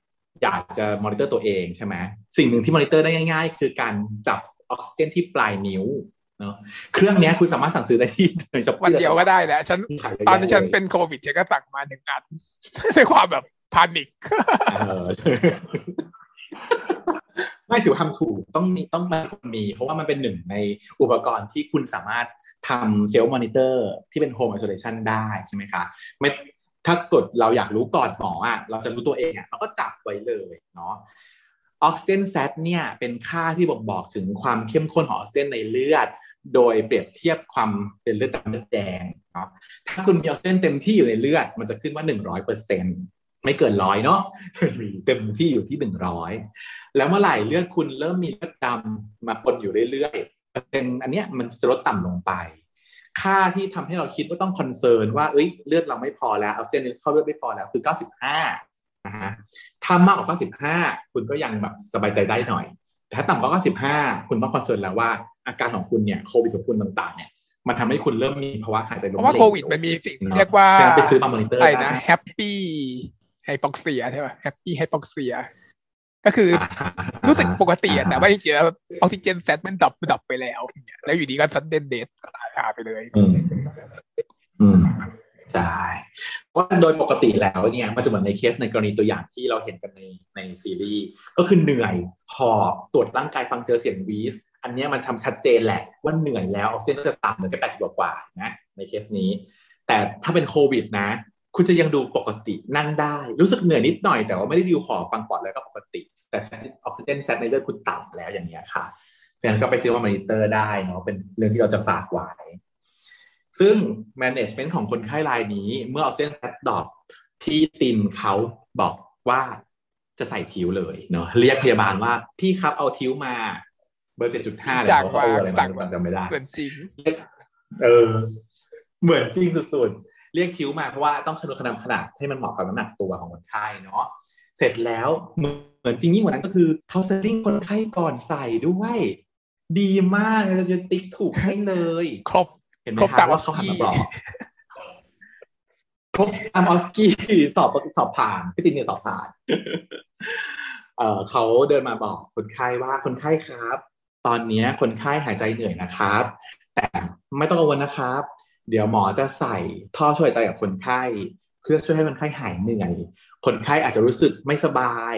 อยากจะมอนิเตอร์ตัวเองใช่ไหมสิ่งหนึ่งที่มอนิเตอร์ได้ง่ายๆคือการจับออกซิเจนที่ปลายนิ้วเนาะเครื่องนี้คุณสามารถสั่งซื้อได้ที่วันเดียวก็ได้แหละฉันตอนที่ฉันเป็นโควิดฉันก็สั่งมา1อันด้วยความแบบแพนิคไม่ถือทำถูกต้องมันควรมีเพราะว่ามันเป็นหนึ่งในอุปกรณ์ที่คุณสามารถทำเซลล์มอนิเตอร์ที่เป็นโฮมไอโซเลชันได้ใช่ไหมคะไม่ ถ้าเกิดเราอยากรู้ก่อนหมออ่ะเราจะรู้ตัวเองอ่ะเราก็จับไว้เลยเนาะออกซิเจนแซดเนี่ยเป็นค่าที่บ่งบอกถึงความเข้มข้นของออกซิเจนในเลือดโดยเปรียบเทียบความเป็นเลือดดำเลือดแดงเนาะถ้าคุณมีออกซิเจนเต็มที่อยู่ในเลือดมันจะขึ้นว่า 100% ไม่เกิน100เนาะเต็มที่อยู่ที่100แล้วเมื่อไหร่เลือดคุณเริ่มมีเลือดดำมาปนอยู่เรื่อยๆเปอร์เซ็นต์อันเนี้ยมันลดต่ำลงไปค่าที่ทำให้เราคิดว่าต้องคอนเซิร์นว่าเลือดเราไม่พอแล้วเอาเส้นนี้เข้าเลือดไม่พอแล้วคือ95นะฮะถ้ามากกว่า95คุณก็ยังแบบสบายใจได้หน่อยแต่ถ้าต่ำกว่า95คุณต้องคอนเซิร์นแล้วว่าอาการของคุณเนี่ยโควิดของคุณต่างๆเนี่ยมันทำให้คุณเริ่มมีภาวะหายใจล้มเพราะว่าโควิดมันมีสิ่งเรียกว่าไปซื้อมามอนิเตอร์ได้นะแฮปปี้ไฮปอกเซียใช่ป่ะแฮปปี้ไฮปอกเซียก็คือรู้สึกปกติแต่ว่าจริงๆแล้วออกซิเจนแซดมันดับไปแล้วแล้วอยู่ดีก็ซัดเด่นเด็ดก็ตายไปเลยใช่เพราะโดยปกติแล้วเนี่ยมันจะเหมือนในเคสในกรณีตัวอย่างที่เราเห็นกันในซีรีส์ก็คือเหนื่อยพอตรวจร่างกายฟังเจอเสียงวีสอันนี้มันทำชัดเจนแหละว่าเหนื่อยแล้วออกซิเจนจะต่ำเหมือนแค่80กว่านะในเคสนี้แต่ถ้าเป็นโควิดนะคุณจะยังดูปกตินั่งได้รู้สึกเหนื่อยนิดหน่อยแต่ว่าไม่ได้ดิวขอฟังปอดแล้วก็ปกติแต่ออกซิเจนแซดในเลือดคุณต่ำแล้วอย่างเงี้ยค่ะเพราะฉะนั้นก็ไปซื้อมามอนิเตอร์ได้เนาะเป็นเรื่องที่เราจะฝากไว้ซึ่งแมเนจเมนต์ของคนไข้รายนี้เมื่อออกซิเจนแซดดรอปพี่ตินเขาบอกว่าจะใส่ทิ้วเลยเนาะเรียกพยาบาลว่าพี่ครับเอาทิ้วมาเบอร์ 7.5 แล้วก็อะไรมันจำไม่ได้เหมือนจริงเหมือนจริงสุดๆเรียกทิ้วมาเพราะว่าต้องคำนวณขนาดให้มันเหมาะกับน้ำหนักตัวของคนไข้เนาะเสร็จแล้วเหมือนจริงยิ่งกว่านั้นก็คือเขาเซตติ้งคนไข้ก่อนใส่ด้วยดีมากเราจะติ๊กถูกให้เลยครบเห็นไหมครับว่าเขาหันมาบอกครบอามอสกี้สอบผ่านพี่ตินเนี่ยสอบผ่านเขาเดินมาบอกคนไข้ว่าคนไข้ครับตอนนี้คนไข้หายใจเหนื่อยนะครับแต่ไม่ต้องกังวลนะครับเดี๋ยวหมอจะใส่ท่อช่วยหายใจกับคนไข้เพื่อช่วยให้คนไข้หายเหนื่อยคนไข้อาจจะรู้สึกไม่สบาย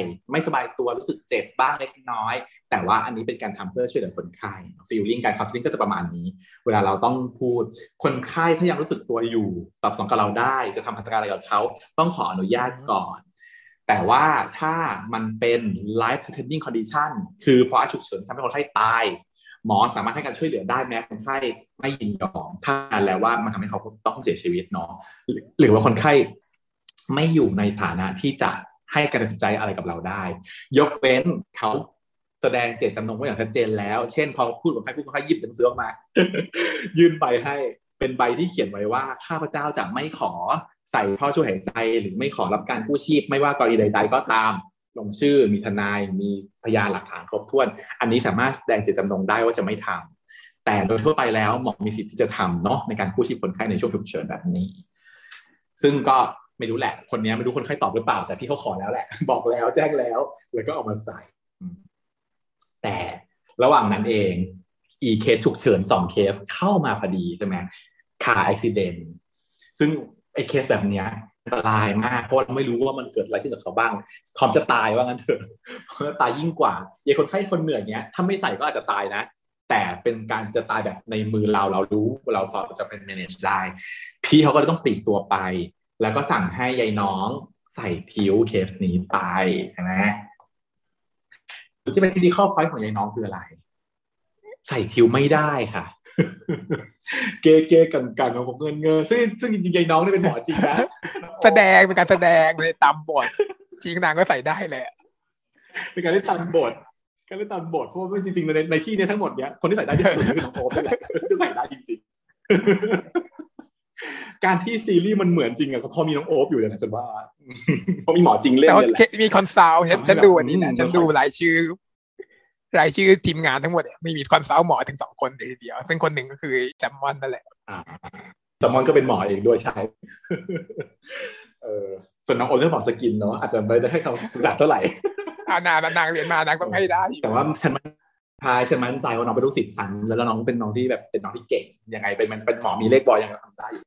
ตัวรู้สึกเจ็บบ้างเล็กน้อยแต่ว่าอันนี้เป็นการทำเพื่อช่วยเหลือคนไข้ฟีลลิ่งการคอนซัลติ้งก็จะประมาณนี้เวลาเราต้องพูดคนไข้ถ้ายังรู้สึกตัวอยู่ตอบสนองกับเราได้จะทำพัฒนาอะไรกับเขาต้องขออนุญาตก่อนแต่ว่าถ้ามันเป็น life threatening condition คือภาวะฉุกเฉินทำให้คนไข้ตายหมอสามารถให้การช่วยเหลือได้แม้คนไข้ไม่ยินยอมถ้าแล้วว่ามันทำให้เขาต้องเสียชีวิตเนาะหรือว่าคนไข้ไม่อยู่ในฐานะที่จะให้การตัดสินใจอะไรกับเราได้ยกเว้นเขาแสดงเจตจำนงไว้อย่างชัดเจนแล้วเช่นพอพูดกับใครผู้คนเขาหยิบหนังสือออกมา ยื่นใบให้เป็นใบที่เขียนไว้ว่าข้าพเจ้าจะไม่ขอใส่ท่อช่วยหายใจหรือไม่ขอรับการกู้ชีพไม่ว่ากรณีใดๆก็ตามลงชื่อมีทนายมีพยานหลักฐานครบถ้วนอันนี้สามารถแสดงเจตจำนงได้ว่าจะไม่ทำแต่โดยทั่วไปแล้วหมอมีสิทธิ์ที่จะทำเนาะในการกู้ชีพคนไข้ในช่วงฉุกเฉินแบบนี้ซึ่งก็ไม่รู้แหละคนนี้ไม่รู้คนไข้ตอบหรือเปล่าแต่พี่เขาขอแล้วแหละบอกแล้วแจ้งแล้วแล้วก็ออกมาใส่แต่ระหว่างนั้นเองอีเคสฉุกเฉิน2เคสเข้ามาพอดีใช่ไหมขาอุบัติเหตุซึ่งไอ้เคสแบบนี้อันตรายมากเพราะเราไม่รู้ว่ามันเกิดอะไรขึ้นกับเขาบ้างพร้อมจะตายว่างั้นเถอะตายยิ่งกว่าอย่างคนไข้คนเหนื่อยเนี้ยถ้าไม่ใส่ก็อาจจะตายนะแต่เป็นการจะตายแบบในมือเรารู้เราพอจะเป็น manage ได้พี่เขาก็เลยต้องปลีกตัวไปแล้วก็สั่งให้ยายน้องใส่ทิ้วเคสนี้ไปใช่ไหมจะเป็นที่ข้อควายของยายน้องคืออะไรใส่ทิ้วไม่ได้ค่ะเก๊กๆกังๆของเงินซึ่งจริงๆยายน้องนี่เป็นหมอจริงนะแสดงเป็นการแสดงเลยตามบทจริงนางก็ใส่ได้แหละเป็นการเล่นตามบทการเล่นตามบทเพราะว่าจริงๆในที่นี้ทั้งหมดเนี้ยคนที่ใส่ได้ที่สุดคือน้องโอ๊ตแหละจะใส่ได้จริงๆการที่ซีรีส์มันเหมือนจริงอะพอมีน้องโอ๊ตอยู่เลยนะฉันว่าพอมีหมอจริงเล่นเลยแหละมีคอนซัลท์ฉันดูอันนี้นะฉันดูรายชื่อทีมงานทั้งหมดไม่มีคอนซัลท์หมอถึง2คนเลยทีเดียวซึ่งคนหนึ่งก็คือแซมมอนนั่นแหละแซมมอนก็เป็นหมอเองด้วยใช่ส่วนน้องโอเรื่องหมอสกินเนาะอาจจะไม่ได้ให้คำปรึกษาเท่าไหร่นางเรียนมานางต้องให้ได้แต่ว่าฉันมั่นใจว่าน้องเป็นลูกศิษย์ฉันแล้วน้องเป็นน้องที่แบบเป็นน้องที่เก่งยังไงเป็นหมอมีเลขบอยยังทำได้อยู่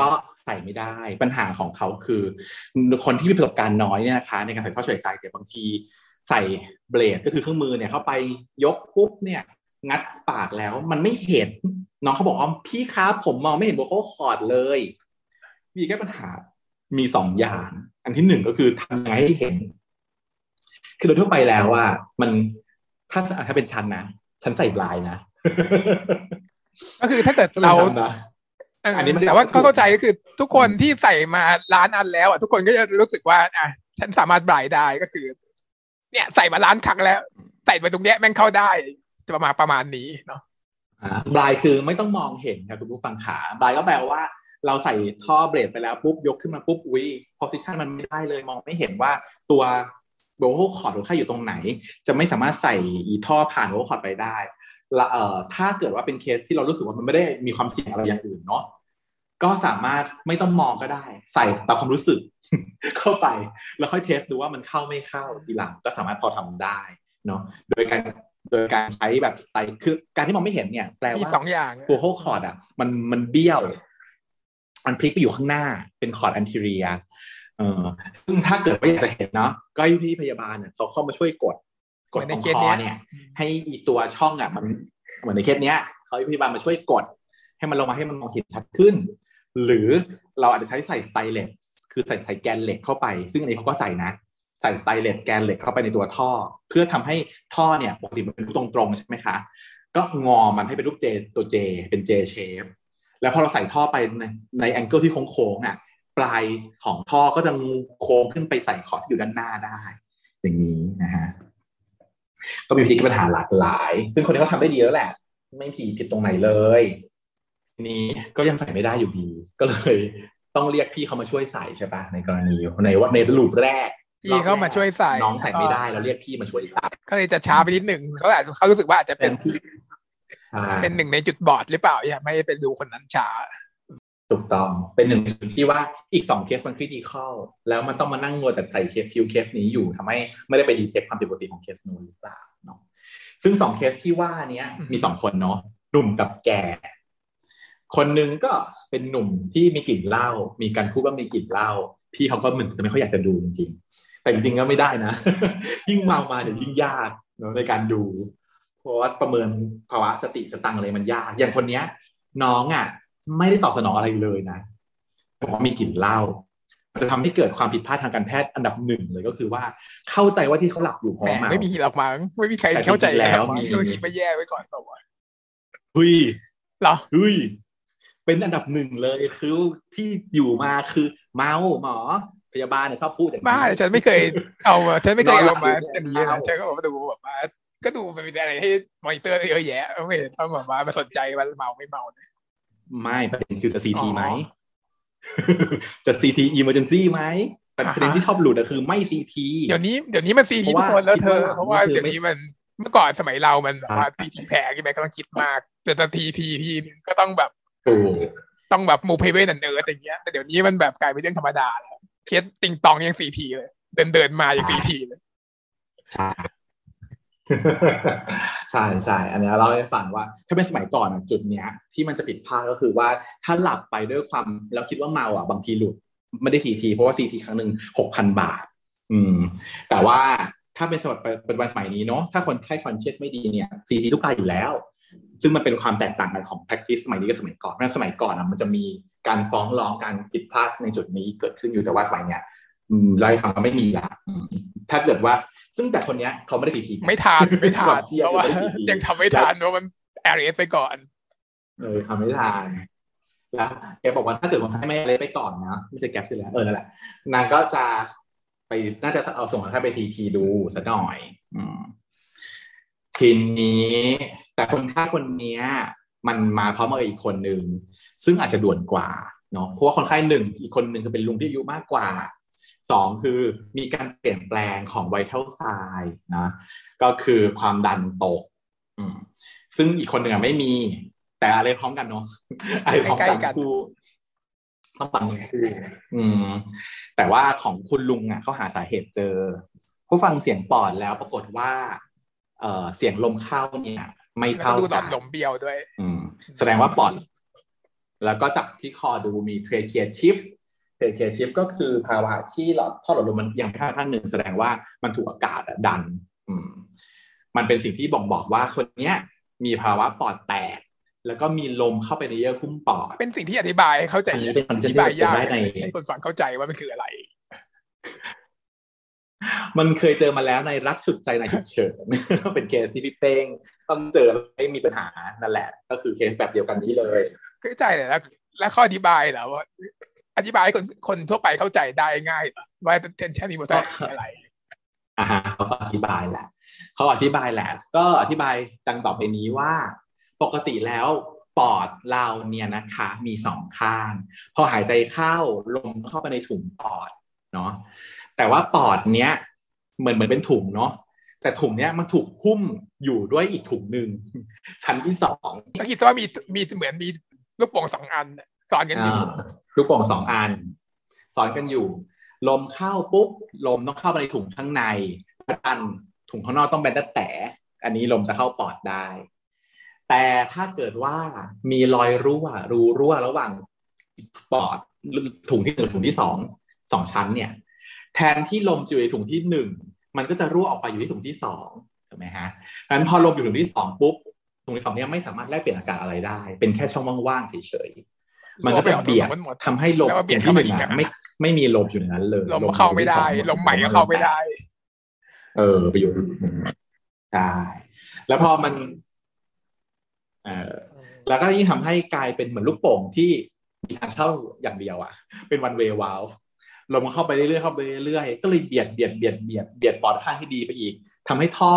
ก็ใส่ไม่ได้ปัญหาของเขาคือคนที่มีประสบการณ์น้อยเนี่ยนะคะในการใส่ท่อช่วยหายใจเดี๋ยวบางทีใส่เบลดก็คือเครื่องมือเนี่ยเข้าไปยกปุ๊บเนี่ยงัดปากแล้วมันไม่เห็นน้องเขาบอกว่าพี่ครับผมมองไม่เห็นโบโก้คอร์ดเลย มีแก้ปัญหามีสองอย่างอันที่หนึ่งก็คือทำยังไงให้เห็นคือโดยทั่วไปแล้วว่ามันถ้าเป็นชั้นนะชั้นใส่ปลายนะก็คือถ้าเกิดเราอันนี้แต่ว่าเข้าใจก็คือทุกคนที่ใส่มาล้านอันแล้วอ่ะทุกคนก็จะรู้สึกว่าอ่ะฉันสามารถปลายได้ก็คือเนี่ยใส่มาล้านครั้งแล้วใส่ไปตรงเนี้ยแม่งเข้าได้ประมาณนี้เนาะบลายคือไม่ต้องมองเห็นครับคุณผู้ฟังขาบลายก็แปลว่าเราใส่ท่อเบรดไปแล้วปุ๊บยกขึ้นมาปุ๊บอุ้ย position มันไม่ได้เลยมองไม่เห็นว่าตัวโวลคอร์ดของข้าอยู่ตรงไหนจะไม่สามารถใส่อีท่อผ่านโวลคอร์ดไปได้ถ้าเกิดว่าเป็นเคสที่เรารู้สึกว่ามันไม่ได้มีความเสี่ยงอะไรอย่างอื่นเนาะก็สามารถไม่ต้องมองก็ได้ใส่ตามความรู้สึก เข้าไปแล้วค่อยเทสดูว่ามันเข้าไม่เข้าทีหลังก็สามารถพอทำได้เนาะโดยการใช้แบบใส่คือการที่มองไม่เห็นเนี่ยแปลว่าตัวโฮคอร์ดอ่ะมันเบี้ยวมันพลิกไปอยู่ข้างหน้าเป็นคอร์ดอันทีเรียซึ่งถ้าเกิดว่าอยากจะเห็นเนาะก็ให้พี่พยาบาลเนี่ยเขาเข้ามาช่วยกดตรงคอเนี่ยให้อีตัวช่องอ่ะมันเหมือนในเคสเนี้ยเขาให้พยาบาลมาช่วยกดให้มันลงมาให้มันมองเห็นชัดขึ้นหรือเราอาจจะใช้ใส่สไตเลสคือใส่แกนเหล็กเข้าไปซึ่งอันนี้เขาก็ใส่นะใส่สไตเลสแกนเหล็กเข้าไปในตัวท่อเพื่อทำให้ท่อเนี่ยปกติมันเป็นรูปตรงๆใช่ไหมคะก็งอมันให้เป็นรูป J ตัว J เป็น J shape แล้วพอเราใส่ท่อไปในแองเกิลที่โค้งๆอ่ะปลายของท่อก็จะโค้งขึ้นไปใส่ขอดที่อยู่ด้านหน้าได้อย่างนี้นะฮะก็มีวิธีแก้ปัญหาหลากหลายซึ่งคนนี้เขาทำได้ดีแล้วแหละไม่ผิดตรงไหนเลยนี้ก็ยังใส่ไม่ได้อยู่ดีก็เลยต้องเรียกพี่เขามาช่วยใส่ใช่ปะในกรณีในลูปแรกพี่เขามาช่วยใส่น้องใส่ไม่ได้แล้วเรียกพี่มาช่วยใส่ก็เลยจะช้าไปนิดหนึ่งเขารู้สึกว่าอาจจะเป็นหนึ่งในจุดบอดหรือเปล่าอย่าไม่เป็นดูคนนั้นช้าถูกต้องเป็นหนึ่งจุดที่ว่าอีก2เคสมันคริติคอลแล้วมันต้องมานั่งงัวแต่ใส่เคสพิวเคสนี้อยู่ทำให้ไม่ได้ไปดีเทคความผิดปกติของเคสนู้นหรือเปล่าเนาะซึ่ง2เคสที่ว่านี้มี2คนเนาะหนุ่มกับแก่คนนึงก็เป็นหนุ่มที่มีกลิ่นเหล้ามีการพูดว่ามีกลิ่นเหล้าพี่เขาก็เหมือนจะไม่ค่อยอยากจะดูจริงๆแต่จริงๆก็ไม่ได้นะ ยิ่งเมามาเนี่ยยิ่งยากเนาะในการดูเพราะว่าประเมินภาวะสติสตังอะไรมันยากอย่างคนเนี้ยน้องอ่ะไม่ได้ตอบสนองอะไรเลยนะบอกว่ามีกลิ่นเหล้าจะทำให้เกิดความผิดพลาดทางการแพทย์อันดับหนึ่งเลยก็คือว่าเข้าใจว่าที่เขาหลับอยู่เพราะไม่มีหลักมั้งไม่มีใครเข้าใจแล้วมีตัวคิดไปแย่ไว้ก่อนต่อว่าเฮ้ยเหรอเฮ้ยเป็นอันดับหนึ่งเลยคือที่อยู่มาคือเมาหมอพยาบาลเนี่ยชอบพูดอย่างนี้ไม่ฉันไม่เคยเอามาอย่างนี้นะฉันก็บอกว่าดูแบบว่าก็ดูมันมีอะไรให้มอนิเตอร์เยอะแยะไม่ถ้าแบบว่ามาสนใจว่าเมาไม่เมาไม่ประเด็นคือจะ CT ไหมจะ CT emergency ไหมประเด็นที่ชอบหลุดอะคือไม่ CT เดี๋ยวนี้มัน CT ทุกคนแล้วเธอเพราะว่าเดี๋ยวนี้มันเมื่อก่อนสมัยเรามัน CT แพงใช่ไหมก็ต้องคิดมากจน CT ทีนึงก็ต้องแบบมูเพเว่นเนอร์อะไรเงี้ยแต่เดี๋ยวนี้มันแบบกลายเป็นเรื่องธรรมดาแล้วเคสติงตองยัง CT เลยเดินมายัง CT เลยใช่อันนี้เราได้ฟังว่าถ้าเป็นสมัยก่อนจุดเนี้ยที่มันจะผิดพลาดก็คือว่าถ้าหลับไปด้วยความแล้วคิดว่าเมาอ่ะบางทีหลุดไม่ได้ CT เพราะว่า CT ครั้งนึง 6,000 บาทแต่ว่าถ้าเป็นปัจจุบันสมัยนี้เนาะถ้าคนไข้คอนเชียสไม่ดีเนี่ย CT ทุกรายอยู่แล้วซึ่งมันเป็นความแตกต่างกันของ practice สมัยนี้กับสมัยก่อนเพราะสมัยก่อนมันจะมีการฟ้องร้องการผิดพลาดในจุดนี้เกิดขึ้นอยู่แต่ว่าสมัยเนี้ยเราฟังก็ไม่มีละถ้าเกิดว่าซึ่งแต่คนเนี้ยเขาไม่ได้ CT ไม่ทานเพราะว่ายังทำไม่ทานเพราะมัน RS ไปก่อนทำไม่ทานแล้วแกบอกว่าถ้าเกิดคนไข้ไม่ RS ไปก่อนนะไม่ใช่แก๊ปใช่แล้วนั่นแหละนางก็จะไปน่าจะเอาส่งคนไข้ไป CT ดูสักหน่อยทีนี้แต่คนไข้คนนี้มันมาพร้อมกับอีกคนนึงซึ่งอาจจะด่วนกว่าเนาะเพราะว่าคนไข้หนึ่งอีกคนนึงคือเป็นลุงที่อายุมากกว่า2คือมีการเปลี่ยนแปลงของ vital sign นะก็คือความดันตกซึ่งอีกคนหนึ่งไม่มีแต่อะไรพร้อมกันเนาะอะไรพร้อมกันคู่แต่ว่าของคุณลุงเขาหาสาเหตุเจอผู้ฟังเสียงปอดแล้วปรากฏว่าเสียงลมเข้าเนี่ยไม่เท่ากันดูดลมเบี้ยวด้วยแสดงว่าปอดแล้วก็จับที่คอดูมีเทรเคียชิฟก็คือภาวะที่หลอดท่อหลอดลมมันยังไม่ข้างหนึ่งแสดงว่ามันถูกอากาศดันมันเป็นสิ่งที่บ่งบอกว่าคนเนี้ยมีภาวะปอดแตก แล้วก็มีลมเข้าไปในเยื่อหุ้มปอดเป็นสิ่งที่อธิบายเข้าใจอธิบายยากให้คนฟังเข้าใจว่ามันคืออะไรมันเคยเจอมาแล้วในรักสุดใจในฉุกเฉินเป็นเคสที่พี่เป้งต้องเจอไม่มีปัญหานั่นแหละก็คือเคสแบบเดียวกันนี้เลยเข้าใจเลยและข้ออธิบายเหรอว่าอธิบายให้คนทั่วไปเข้าใจได้ง่ายว่า tension emotion คืออะไรเขาอธิบายแหละก็อธิบายดังต่อไปนี้ว่าปกติแล้วปอดเราเนี่ยนะคะมีสองข้างพอหายใจเข้าลมเข้าไปในถุงปอดเนาะแต่ว่าปอดเนี้ยเหมือนเป็นถุงเนาะแต่ถุงเนี้ยมันถูกหุ้มอยู่ด้วยอีกถุงนึงชั้นที่สองก็คิดว่ามีเหมือนมีลูกโป่งสองอันซ้อนกันอยู่ลูกโป่งสองอันซ้อนกันอยู่ลมเข้าปุ๊บลมต้องเข้าไปในถุงข้างในดันถุงข้างนอกต้องเป็นแต่อันนี้ลมจะเข้าปอดได้แต่ถ้าเกิดว่ามีรอยรูรั่วระหว่างปอดถุงที่หนึ่งถุงที่สองชั้นเนี่ยแทนที่ลมจะอยู่ในถุงที่หนึ่งมันก็จะรั่วออกไปอยู่ที่ถุงที่สองถูกไหมฮะเพราะฉะนั้นพอลมอยู่ถุงที่สองปุ๊บถุงที่สองเนี่ยไม่สามารถแลกเปลี่ยนอากาศอะไรได้เป็นแค่ช่องว่างๆเฉยๆมันก็จะเบียดทำให้ลมที่หนึ่งไม่มีลมอยู่ในนั้นเลยลมเข้าไม่ได้ลมใหม่ก็เข้าไม่ได้ประโยชน์ใช่แล้วพอมันแล้วก็ยิ่งทำให้กลายเป็นเหมือนลูกโป่งที่มีทางเข้าอย่างเดียวอ่ะเป็นวันเวย์วาล์วลมเข้าไปเรื่อยๆก็เลยเบียดปอดข้างที่ดีไปอีกทำให้ท่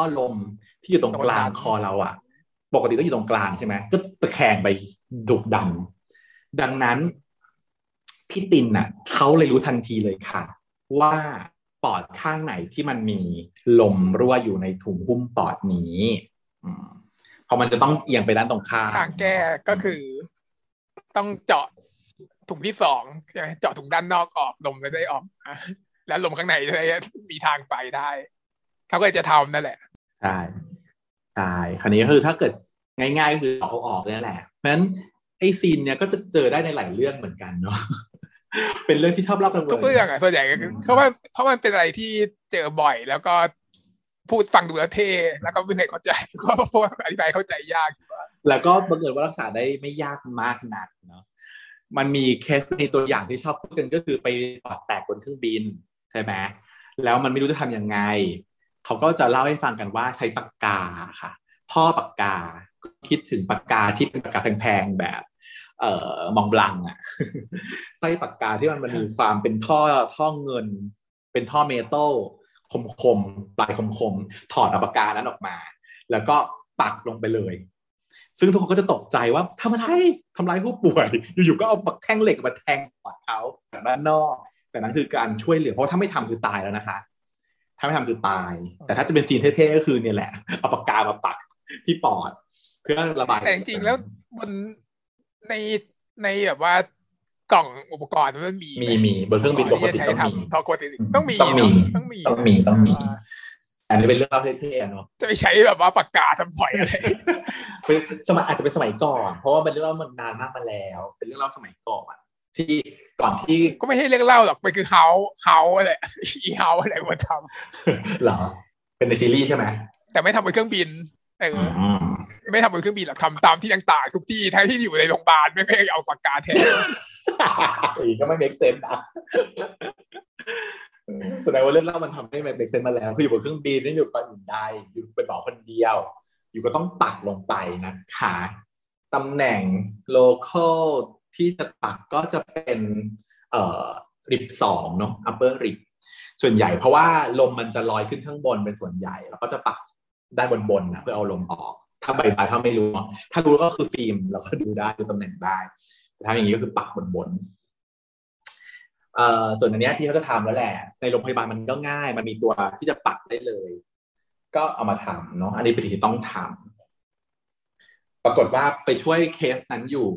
อลมที่อยู่ตรงกลางคอเราอ่ะปกติต้องอยู่ตรงกลางใช่ไหมก็ตะแคงไปดุกดันดังนั้นพี่ตินน่ะเขาเลยรู้ทันทีเลยค่ะว่าปอดข้างไหนที่มันมีลมรั่วอยู่ในถุงหุ้มปอดนี้เพราะมันจะต้องเอียงไปด้านตรงข้ามทางแก้ก็คือต้องเจาะถุงที่สองเจาะถุงด้านนอกออกลมจะได้ออกแล้วลมข้างในจะได้มีทางไปได้เขาก็จะทำนั่นแหละใช่คราวนี้คือถ้าเกิดง่ายๆคือเอาออกนั่นแหละเพราะฉะนั้นไอ้ซีนเนี่ยก็จะเจอได้ในหลายเรื่องเหมือนกันเนาะเป็นเรื่องที่ชอบเล่ากันทุกเรื่องอ่ะส่วนใหญ่เพราะมันเป็นอะไรที่เจอบ่อยแล้วก็พูดฟังดูแล้วเท่แล้วก็ไม่เคยเข้าใจก็เพราะอธิบายเข้าใจยากแล้วก็บังเอิญว่ารักษาได้ไม่ยากมากนักเนาะมันมีเคสในตัวอย่างที่ชอบพูดกันก็คือไปปอดแตกบนเครื่องบินใช่ไหมแล้วมันไม่รู้จะทำยังไงเขาก็จะเล่าให้ฟังกันว่าใช้ปากกาค่ะท่อปากกาคิดถึงปากกาที่เป็นปากกาแพงๆแบบมองบลังอ่ะไส้ปากกาที่มันมีความเป็นท่อเงินเป็นท่อเมทัลคมๆปลายคมๆถอดปากกานั้นออกมาแล้วก็ปักลงไปเลยซึ่งทุกคนก็จะตกใจว่าทำร้ายผู้ป่วยอยู่ๆก็เอาปากแท่งเหล็กมาแทงปอดเขาจากด้านนอกแต่นั้นคือการช่วยเหลือเพราะถ้าไม่ทำคือตายแล้วนะคะถ้าไม่ทำคือตายแต่ถ้าจะเป็นซีนเท่ๆก็คือเนี่ยแหละเอาปากกามาปักที่ปอดเพื่อระบายแต่จริงๆแล้วมันในแบบว่ากล่องอุปกรณ์มันมีบนเครื่องบินปกติต้องมีอันนี้เป็นเรื่องเล่าเท่ๆเนาะจะไปใช้แบบว่าปากกาทำถอยอะไรอาจจะเป็นสมัยก่อนเพราะว่าเป็นเรื่องเล่ามันนานมากมาแล้วเป็นเรื่องเล่าสมัยก่อนที่ก่อนที่ก็ไม่ให้เรื่องเล่าหรอกมันคือเฮาอะไรมาทำหรอเป็นในซีรีส์ใช่ไหมแต่ไม่ทำบนเครื่องบินไม่ทำบนเครื่องบินหรอกทำตามที่ต่างๆทุกที่แทนที่อยู่ในโรงพยาบาลไม่เอาปากกาแทนอีกก็ไม่เมคเซนส์อ่ะแสดงว่าเรื่องเล่ามันทำให้เมคเซนส์มาแล้วคืออยู่บนเครื่องบินไม่อยู่ไปอื่นใดอยู่ไปบอกคนเดียวอยู่ก็ต้องปักลงไปนะคะตำแหน่งโลคอลที่จะปักก็จะเป็นริบ2เนาะ upper rib ส่วนใหญ่เพราะว่าลมมันจะลอยขึ้นข้างบนเป็นส่วนใหญ่แล้วก็จะปักด้านบนๆนะเพื่อเอาลมออกถ้าใบปลายถ้าไม่รู้ถ้ารู้ก็คือฟิล์มเราก็ดูได้ดูตำแหน่งได้แต่ถ้าอย่างนี้ก็คือปักบนส่วนอันนี้ที่เขาจะทำแล้วแหละในโรงพยาบาลมันก็ง่ายมันมีตัวที่จะปักได้เลยก็เอามาทำเนาะอันนี้เป็นสิ่งที่ต้องทำปรากฏว่าไปช่วยเคสนั้นอยู่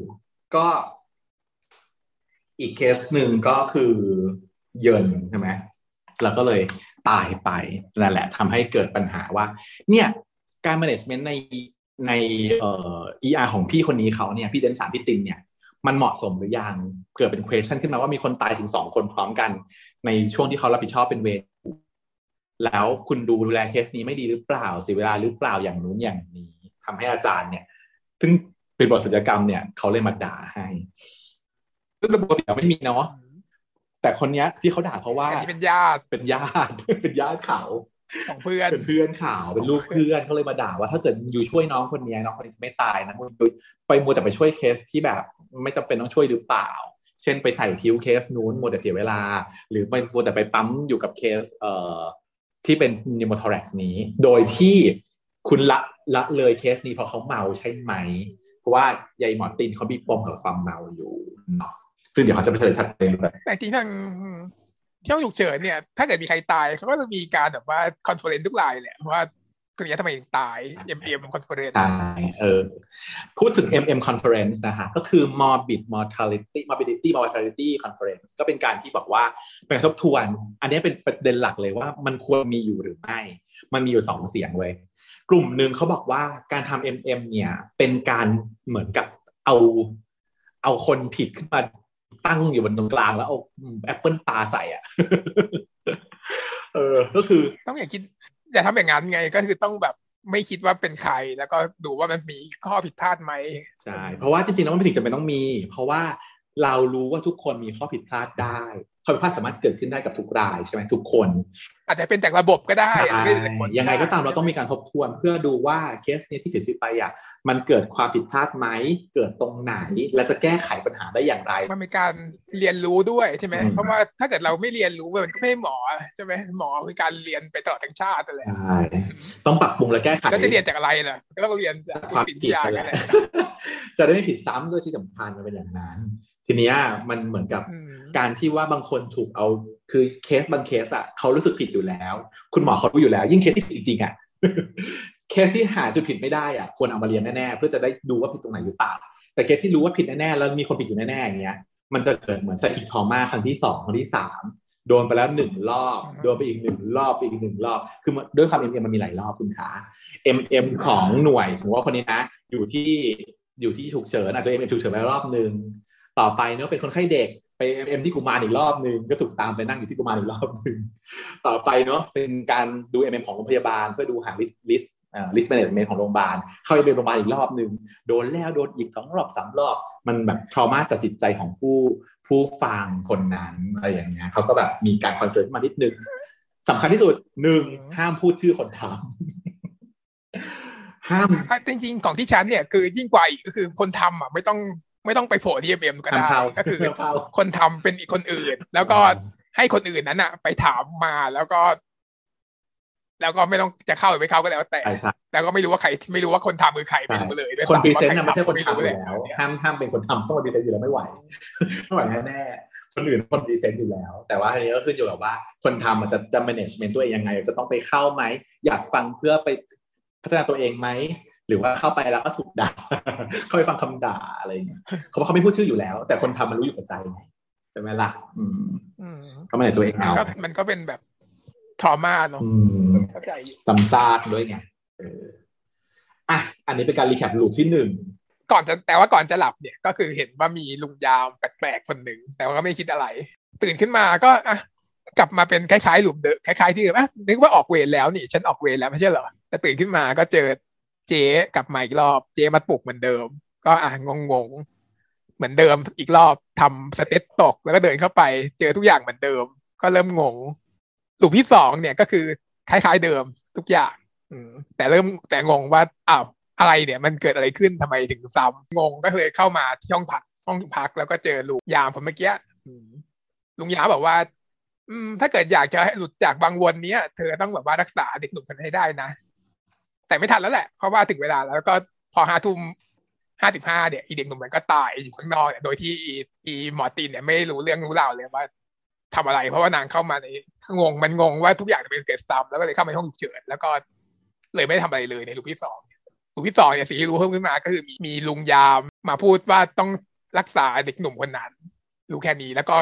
ก็อีกเคสหนึ่งก็คือเยินใช่ไหมแล้วก็เลยตายไปนั่นแหละทำให้เกิดปัญหาว่าเนี่ยการ management ในER ของพี่คนนี้เขาเนี่ยพี่เดนสารพี่ตินเนี่ยมันเหมาะสมหรือยังเกิดเป็น question ขึ้นมาว่ามีคนตายถึง2คนพร้อมกันในช่วงที่เขารับผิดชอบเป็นเวรแล้วคุณดูแลเคสนี้ไม่ดีหรือเปล่าเสียเวลาหรือเปล่าอย่างนู้นอย่างนี้ ทำให้อาจารย์เนี่ยซึ่งเป็นบทศิลปกรรมเนี่ยเขาเลยมาด่าให้ซึ่งปกติไม่มีเนาะแต่คนเนี้ยที่เขาด่าเพราะว่าเป็นญาติเขาของเพื่อนเป็นเพื่อนข่าวเป็นลูกเพื่อนเขาเลยมาด่าว่าถ้าเกิดอยู่ช่วยน้องคนนี้น้องคนนี้จะไม่ตายนะมึงไปมัวแต่ไปช่วยเคสที่แบบไม่จำเป็นต้องช่วยหรือเปล่าเช่นไปใส่คิ้วเคสนู้นมัวแต่เสียเวลาหรือไปมัวแต่ไปปั๊มอยู่กับเคสที่เป็นนิโมทอแร็กซ์นี้โดยที่คุณละเลยเคสนี้เพราะเขาเมาใช่ไหมเพราะว่ายายหมอตินเขามีปมกับความเมาอยู่เนาะซึ่งเดี๋ยวเขาจะไปเฉลยชัดเจนเลยแต่จริงทางที่ห้องฉุกเฉินเนี่ยถ้าเกิดมีใครตายเขาก็จะมีการแบบว่าคอนเฟอเรนซ์ทุกรายแหละว่าตรงนี้ทำไมถึงตาย MM Conference ตายพูดถึง MM Conference นะฮะก็คือ Morbidity Conference ก็เป็นการที่บอกว่าเป็นทบทวนอันนี้เป็นประเด็นหลักเลยว่ามันควรมีอยู่หรือไม่มันมีอยู่2เสียงเว้ยกลุ่มนึงเขาบอกว่าการทำ MM เนี่ยเป็นการเหมือนกับเอาคนผิดขึ้นมาตั้งอยู่บนตรงกลางแล้วเอาแอปเปิลปาใส่อ่ะก็คือต้องอย่างคิดอย่าทำอย่างนั้นไงก็คือต้องแบบไม่คิดว่าเป็นใครแล้วก็ดูว่ามันมีข้อผิดพลาดไหมใช่เพราะว่าจริงๆแล้วมันไม่ถึงจะเป็นต้องมีเพราะว่าเรารู้ว่าทุกคนมีข้อผิดพลาดได้ข้อผิดพลาดสามารถเกิดขึ้นได้กับทุกรายใช่ไหมทุกคนอาจจะเป็นจากระบบก็ได้ยังไงก็ตามเราต้องมีการทบทวนเพื่อดูว่าเคสนี้ที่เสียชีวิตไปอ่ะมันเกิดความผิดพลาดไหมเกิดตรงไหนและจะแก้ไขปัญหาได้อย่างไรมันเป็นการเรียนรู้ด้วยใช่ไหมเพราะว่าถ้าเกิดเราไม่เรียนรู้มันก็ไม่หมอใช่ไหมหมอคือการเรียนไปตลอดทั้งชาติอะไรต้องปรับปรุงและแก้ไขแล้วจะเรียนจากอะไรล่ะก็ต้องเรียนจากความผิดพลาดกันแหละจะได้ไม่ผิดซ้ำด้วยที่สำคัญมันเป็นอย่างนั้นทีนี้มันเหมือนกับการที่ว่าบางคนถูกเอาคือเคสบางเคสอ่ะเขารู้สึกผิดอยู่แล้วคุณหมอเขารู้อยู่แล้วยิ่งเคสที่จริงๆอ่ะเคสที่หาจุดผิดไม่ได้อ่ะควรเอามาเรียนแน่ๆเพื่อจะได้ดูว่าผิดตรงไหนหรือเปล่าแต่เคสที่รู้ว่าผิดแน่ๆแล้วมีคนผิดอยู่แน่ๆอย่างเงี้ยมันจะเกิดเหมือนไซคิกทอม่าครั้งที่2ครั้งที่3โดนไปแล้ว1รอบโดนไปอีก1รอบอีก1รอบคือด้วยความ MM มันมีหลายรอบคุณคะ MM ของหน่วยสมมติว่าคนนี้นะอยู่ที่ฉุกเฉินอาจจะ MM ฉุกเฉินไปรอบนึงต่อไปเนาะเป็นคนไข้เด็กไป MM ที่กุมารอีกรอบนึงก็ถูกตามไปนั่งอยู่ที่กุมารอีกรอบนึงต่อไปเนาะเป็นการดู MM ของโรงพยาบาลเพื่อดูหาลิสต์แมเนจเมนต์ของโรงพยาบาลเข้าไปโรงพยาบาลอีกรอบนึงโดนแล้วโดนอีก2รอบ3รอบมันแบบทรมากับจิตใจของผู้ฟังคนนั้นอะไรอย่างเงี้ยเขาก็แบบมีการคอนเซิร์นมานิดนึงสำคัญที่สุด1ห้ามพูดชื่อคนทำห้ามจริงๆของที่ฉันเนี่ยคือยิ่งกว่าอีกก็คือคนทำอ่ะไม่ต้องไปโผล่ที่ MM ก็ได้ก็คือคนทำเป็นอีกคนอื่นแล้วก็ให้คนอื่นนั้นอ่ะไปถามมาแล้วก็ไม่ต้องจะเข้าหรือไม่เข้าก็แล้วแต่แล้วก็ไม่รู้ว่าใครไม่รู้ว่าคนทำคือใครไม่รู้เลยคนพรีเซนต์ไม่ใช่คนทำแล้วห้ามเป็นคนทำต้องพรีเซนต์อยู่แล้วไม่ไหวแน่คนอื่นคนพรีเซนต์อยู่แล้วแต่ว่าทีนี้ก็ขึ้นอยู่กับว่าคนทำมันจะ management ตัวเองยังไงจะต้องไปเข้าไหมอยากฟังเพื่อไปพัฒนาตัวเองไหมหรือว่าเข้าไปแล้วก็ถูกด่าเขาไปฟังคำด่าอะไรเงี้ยเขาไม่พูดชื่ออยู่แล้วแต่คนทำมันรู้อยู่กับใจไงใช่ไหมล่ะก็ไม่ได้ตัวเองเอามันก็เป็นแบบทรมาเนาะเข้าใจอยู่ซ้ำซากด้วยไงอ่ะอันนี้เป็นการรีแคปลูปที่1แต่ว่าก่อนจะหลับเนี่ยก็คือเห็นว่ามีลุงยามแปลกๆคนหนึ่งแต่ว่าก็ไม่คิดอะไรตื่นขึ้นมาก็อ่ะกลับมาเป็นคล้ายๆลูปเดิมคล้ายๆที่เดิมนึกว่าออกเวรแล้วนี่ฉันออกเวรแล้วไม่ใช่เหรอแต่ตื่นขึ้นมาก็เจอเจ๊กลับมาอีกรอบเจ๊มาปลุกเหมือนเดิมก็งงเหมือนเดิมอีกรอบทำสเต็ตตกแล้วก็เดินเข้าไปเจอทุกอย่างเหมือนเดิมก็เริ่มงงลูปที่2เนี่ยก็คือคล้ายๆเดิมทุกอย่างแต่งงว่าอ้าวอะไรเนี่ยมันเกิดอะไรขึ้นทำไมถึงซ้ำงงก็เลยเข้ามาที่ห้องพักแล้วก็เจอลุงยามผมเมื่อกี้ลุงยามบอกว่าถ้าเกิดอยากจะให้หลุดจากวังวนนี้เธอต้องแบบว่ารักษาเด็กหนุ่มคนให้ได้นะแต่ไม่ทันแล้วแหละเพราะว่าถึงเวลาแล้วก็พอ 5:55 เนี่ยอีเด็กหนุ่มมันก็ตายอยู่ข้างนอกเนี่ยโดยที่อีหมอตีนเนี่ยไม่รู้เรื่องรู้ราวเลยว่าทำอะไรเพราะว่านางเข้ามาในมันงงว่าทุกอย่างจะเป็นเกิดซ้ำแล้วก็เลยเข้าไปห้องฉุกเฉินแล้วก็เลยไม่ทำอะไรเลยในรูปที่2เนี่ยสิ่งที่รู้เพิ่มขึ้นมาก็คือมีลุงยามมาพูดว่าต้องรักษาเด็กหนุ่มคนนั้นรู้แค่นี้แล้วก็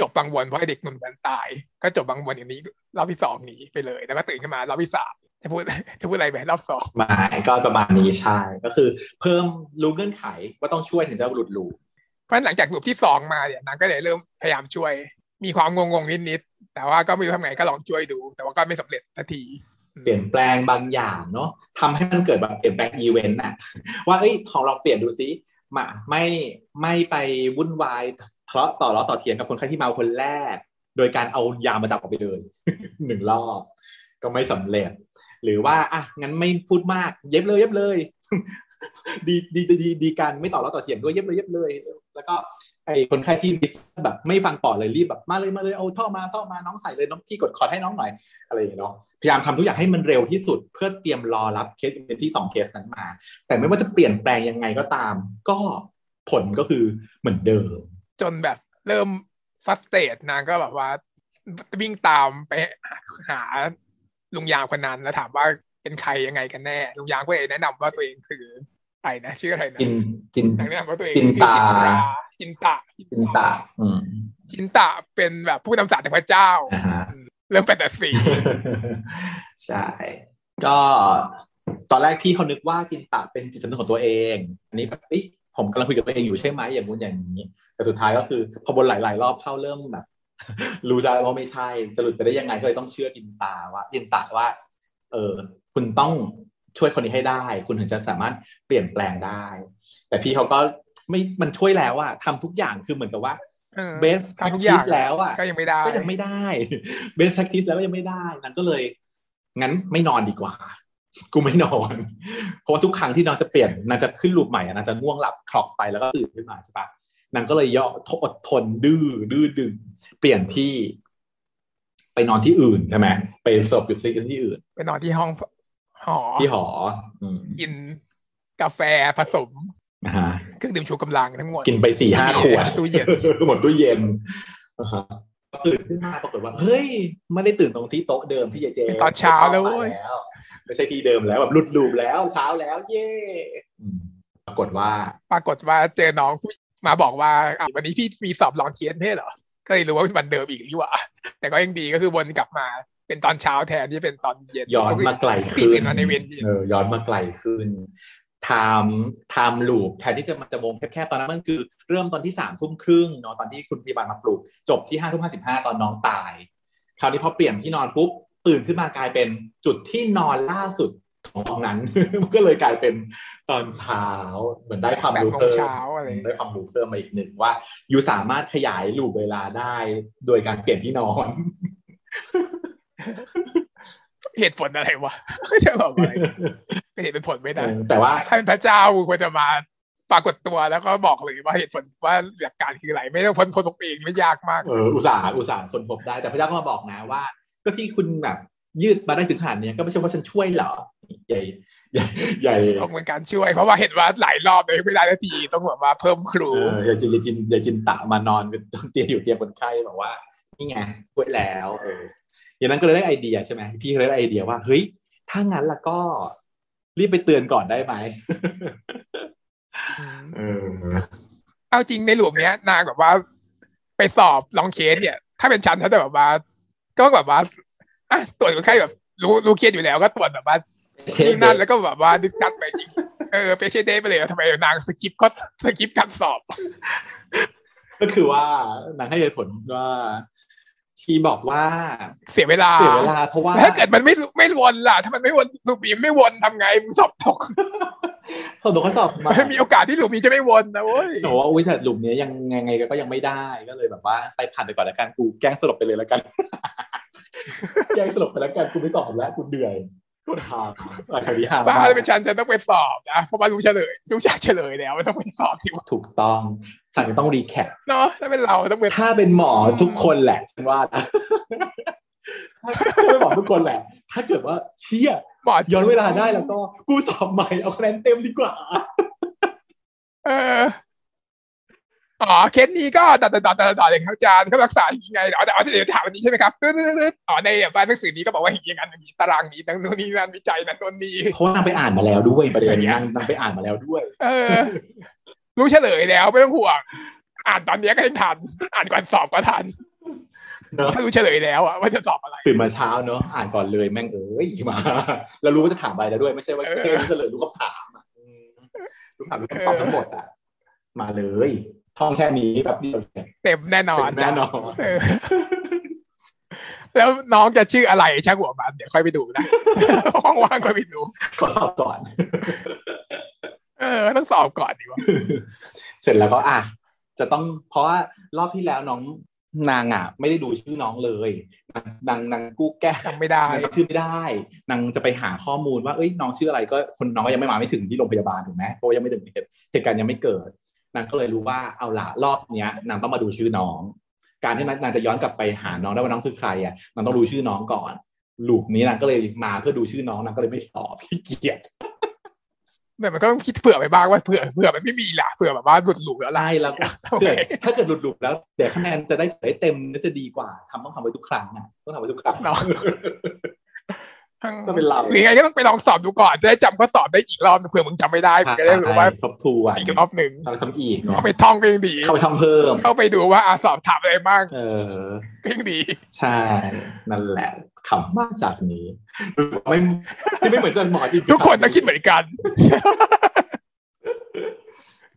จบวังวนเพราะเด็กหนุ่มมันตายก็จบวังวนอย่างนี้รอบที่2หนีไปเลยแล้วก็ตื่นขึ้นมารอบที่3จะพูดอะไรแบบรอบ2ไม่ก็ประมาณนี้ใช่ก็คือเพิ่มรู้เงื่อนไขว่าต้องช่วยถึงจะหลุดรูเพราะหลังจากรูปที่2มาเนี่ยนางก็เลยเริ่มพยายามช่วยมีความงงๆนิดๆแต่ว่าก็ไม่รู้ทำไงก็ลองช่วยดูแต่ว่าก็ไม่สำเร็จสักที เปลี่ยนแปลงบางอย่างเนาะทำให้มันเกิดแบบเปลี่ยนแปลงอีเวนต์อะว่าเอ้ยของเราเปลี่ยนดูซิมาไม่ไปวุ่นวายทะเลาะต่อเถียงกับคนที่มาคนแรกโดยการเอายามาจับออกไปเลยหนึ่งรอบก็ไม่สำเร็จหรือว่าอ่ะงั้นไม่พูดมากเย็บเลยดีกันไม่ต่อแล้วต่อเถียงด้วยเย็บเลยแล้วก็ไอ้คนไข้ที่แบบไม่ฟังปอดเลยรีบแบบมาเลยเอาท่อมาน้องใส่เลยน้องพี่กดคอร์ดให้น้องหน่อยอะไรอย่างเงี้ยเนาะพยายามทำทุกอย่างให้มันเร็วที่สุดเพื่อเตรียมรอรับเคสที่2เคสนั้นมาแต่ไม่ว่าจะเปลี่ยนแปลงยังไงก็ตามก็ผลก็คือเหมือนเดิมจนแบบเริ่มฟัสเตทนางก็แบบว่าวิ่งตามไปหาลุงยามคนนั้นแล้วถามว่าเป็นใครยังไงกันแน่ลุงยามก็เองแนะนำว่าตัวเองคือใครนะชื่ออะไรนะจินแนะนำว่าตัวเองจินตาจินตาเป็นแบบผู้นำศาสตร์จากพระเจ้าเรื่องแปดแต่สี่ใช่ก็ตอนแรกพี่เขานึกว่าจินตาเป็นจิตสำนึกของตัวเองอันนี้แบบผมกำลังคุยกับตัวเองอยู่ใช่ไหมอย่างนู้นอย่างนี้แต่สุดท้ายก็คือพอบนหลายๆรอบเข้าเริ่มแบบรู้ใจว่าไม่ใช่จะหลุดไปได้ยังไงก็เลยต้องเชื่อจินตาว่าคุณต้องช่วยคนนี้ให้ได้คุณถึงจะสามารถเปลี่ยนแปลงได้แต่พี่เขาก็ไม่มันช่วยแล้วอะทำทุกอย่างคือเหมือนกับว่าเบสแพคทิสแล้วอะก็ยังไม่ได้เบสแพคทิสแล้วก็ยังไม่ได้นั่นก็เลยงั้นไม่นอนดีกว่ากูไม่นอนเพราะว่าทุกครั้งที่นอนจะเปลี่ยนนางจะขึ้นลูปใหม่นางจะง่วงหลับคลอกไปแล้วก็ตื่นขึ้นมาใช่ปะนางก็เลยย่ออดทนดื้อดึงเปลี่ยนที่ไปนอนที่อื่นใช่ไหมไปสอบหยุดเรียนที่อื่นไปนอนที่ห้องที่หอกินกาแฟผสมเครื่องดื่มชูกำลังทั้งหมดกินไป 4-5 ขวดตู้เย็นหมดตู้เย็นตื่นขึ้นมาปรากฏว่าเฮ้ยไม่ได้ตื่นตรงที่โต๊ะเดิมที่เจตอนเช้าแล้วไม่ใช่ที่เดิมแล้วแบบหลุดลูปแล้วเช้าแล้วเย่ปรากฏว่าเจอน้องมาบอกว่าวันนี้พี่มีสอบลองเขียนให้เหรอก็เลยรู้ว่าวันเดิมอีกที่ว่าแต่ก็ยังดีก็คือวนกลับมาเป็นตอนเช้าแทนที่เป็นตอนเย็นย้อนมาไกลขึ้นในเวรย้อนมาไกลขึ้นไทม์ลูปแทนที่จะมันจะวงแคบๆตอนนั้นมันคือเริ่มตอนที่ 3:30 นเนาะตอนที่คุณพยาบาลมาปลุกจบที่ 5:55 ตอนน้องตายคราวนี้พอเปลี่ยนที่นอนปุ๊บตื่นขึ้นมากลายเป็นจุดที่นอนล่าสุดของนั้นก็เลยกลายเป็นตอนเช้าเหมือนได้ความรู้เพิ่มได้ความรู้เพิ่มมาอีกหนึ่งว่าอยู่สามารถขยายลูปเวลาได้โดยการเปลี่ยนที่นอนเหตุผลอะไรวะใช่ป่าวไม่เห็นเป็นผลไม่ได้แต่ว่าถ้าเป็นพระเจ้าควรจะมาปรากฏตัวแล้วก็บอกเลยว่าเหตุผลว่าหลักการคืออะไรไม่ต้องคนตัวเองไม่ยากมากอุตส่าห์คนพบได้แต่พระเจ้าก็มาบอกนะว่าก็ที่คุณแบบยืดมาได้ถึงขนาดนี้ก็ไม่ใช่ว่าฉันช่วยหรอใหญ่ต้องเป็นการช่วยเพราะว่าเห็นว่าหลายรอบเลยไม่ได้นาทีต้องแบบว่าเพิ่มครูอย่าจินตะมานอนเป็นต้องเตียงคนไข้บอกว่านี่ไงช่วยแล้วอย่างนั้นก็เลยได้ไอเดียใช่ไหมพี่เลยได้ไอเดียว่าเฮ้ยถ้างั้นล่ะก็รีบไปเตือนก่อนได้ไหมเอาจริงในหลวงเนี้ยนางแบบว่าไปสอบลองเคสเนี่ยถ้าเป็นชั้นถ้าจะแบบว่าก็แบบว่าตรวจคนไข้แบบรู้เคสอยู่แล้วก็ตรวจแบบว่านี่นั่นแล้วก็แบบว่าดิสคัสไปจริงไปเช็คเดทไปเลยทำไมนางสกิปการสอบก็คือว่านางให้เหตุผลว่าที่บอกว่าเสียเวลาเพราะว่าถ้าเกิดมันไม่วนล่ะถ้ามันไม่วนหลุมบีมไม่วนทำไงมึงสอบตกข้อสอบมันมีโอกาสที่หลุมบีมจะไม่วนนะเว้ยแต่ว่าอุ้ยแต่หลุมนี้ยังไงก็ยังไม่ได้ก็เลยแบบว่าไปผ่านไปก่อนแล้วกันกูแกล้งสลบไปเลยแล้วกันกูไม่สอบแล้วกูเหนื่อยกูหาอาจารย์หาบ้าเป็นฉันจะต้องไปสอบนะเพราะว่ารู้เฉลยแล้วต้องไปสอบที่ถูกต้องฉันต้องรีแคปเนาะถ้าเป็นเราต้องเป็นถ้าเป็นหมอทุกคนแหละฉันว่านะไม่บอกทุกคนแหละถ้าเกิดว่าเชี่ยหมอย้อนเวลาได้แล้วก็กูสอบใหม่เอาคะแนนเต็มดีกว่าอ๋อเคสนี้ก็ต่อเลยครับอาจารย์เขารักษายังไงเอาเดี๋ยวถามวันนี้ใช่ไหมครับอ๋อในแบบหนังสือนี้ก็บอกว่าอย่างนั้นอย่างนี้ตารางนี้นั่นนู่นนี่นั่นวิจัยนั่นนู่นนี่เขานำไปอ่านมาแล้วด้วยประเด็นนี้นำไปอ่านมาแล้วด้วยรู้เฉลยแล้วไม่ต้องห่วงอ่านตอนนี้ก็ยังทันอ่านก่อนสอบก็ทันถ้ารู้เฉลยแล้วอะว่าจะสอบอะไรตื่นมาเช้าเนอะอ่านก่อนเลยแม่งมาแล้วรู้ว่าจะถามอะไรแล้วด้วยไม่ใช่ว่าแค่รู้เฉลยรู้คำถามรู้คำตอบทั้งหมดอะมาเลยท่องแค่นี้แบบเดียวเต็มแน่นอน แล้วน้องจะชื่ออะไรช่างหัวมันเดี๋ยวค่อยไปดูนะว่างๆค่อยไปดูขอสอบก่อนต้องสอบก่อนดีกว่าเสร็จแล้วก็อ่ะจะต้องเพราะว่ารอบที่แล้วน้องนางอ่ะไม่ได้ดูชื่อน้องเลยนางกู้แก้ไม่ได้ชื่อไม่ได้นางจะไปหาข้อมูลว่าเอ้ยน้องชื่ออะไรก็คนน้องก็ยังไม่มาไม่ถึงที่โรงพยาบาลถูกไหมเพราะยังไม่ถึงเหตุการณ์ยังไม่เกิดนางก็เลยรู้ว่าเอาละรอบเนี้ยนางต้องมาดูชื่อน้องการที่นางจะย้อนกลับไปหาน้องได้ว่าน้องคือใครอ่ะนางต้องดูชื่อน้องก่อนลูกนี้นางก็เลยมาเพื่อดูชื่อน้องนางก็เลยไม่สอบขี้เกียจแต่มันก็ต้องคิดเผื่อไปบ้างว่าเผื่อมันไม่มีล่ะเผื่อแบบว่าหลุดหลุมแล้วไล่แล้วถ้าเกิดหลุดหลุมแล้วเดี๋ยวคะแนนจะได้เต็มน่าจะดีกว่าต้องทำไว้ทุกครั้งนะต้องทำไว้ทุกครั้งเนาะก็เป็นเราหรือไงก็ต้องไปลองสอบดูก่อนจะได้จำข้อสอบได้อีกรอบเผื่อมึงจำไม่ได้มึงจะได้รู้ว่าทบทวนอีกรอบหนึ่งทำซ้ำอีกเข้าไปท่องก็ยังดีเข้าไปท่องเพิ่มเข้าไปดูว่าสอบถามอะไรบ้างก็ยังดีใช่นั่นแหละขำมากจากนี้ไม่เหมือนจันหมอจริงทุกคนต้องคิดเหมือนกัน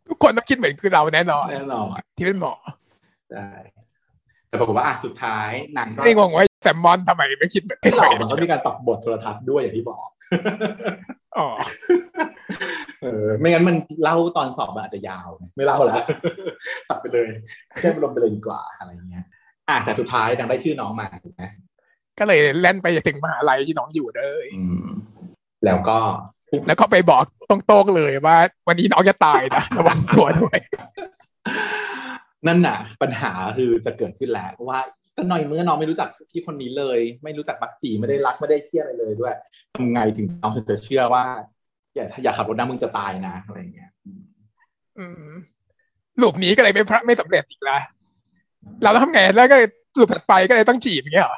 ทุกคนต้องคิดเหมือนคือเราแน่นอนที่เป็นหมอได้แต่ปรากฏว่าสุดท้ายนางก็งงว่าแซมมอนทำไมไม่คิดแบบเรามันก็มีการปรับบทโทรทัศน์ด้วยอย่างที่บอกอ๋อไม่งั้นมันเล่าตอนสอบมันอาจจะยาวไม่เล่าแล้วตัดไปเลยแค่ลงไปเลยดีกว่าอะไรเงี้ยแต่สุดท้ายนางได้ชื่อน้องมาถูกไหมก็เลยแล่นไปถึงมหาลัยที่น้องอยู่เลยแล้วก็ไปบอกตรงๆเลยว่าวันนี้น้องจะตายนะระวังตัวด้วยนั่นน่ะปัญหาคือจะเกิดขึ้นแล้วว่าก็หน่อยเมื่อน้องไม่รู้จักพี่คนนี้เลยไม่รู้จักบักจีไม่ได้รักไม่ได้เที่ยวอะไรเลยด้วยทำไงถึงน้องจะเชื่อว่าอย่าขับรถนะมึงจะตายนะอะไรอย่างเงี้ยลูกนี้ก็เลยไม่สำเร็จอีกแล้วเราต้องทำไงแล้วก็ลูกถัดไปก็เลยต้องจีบอย่างเงี้ยหรอ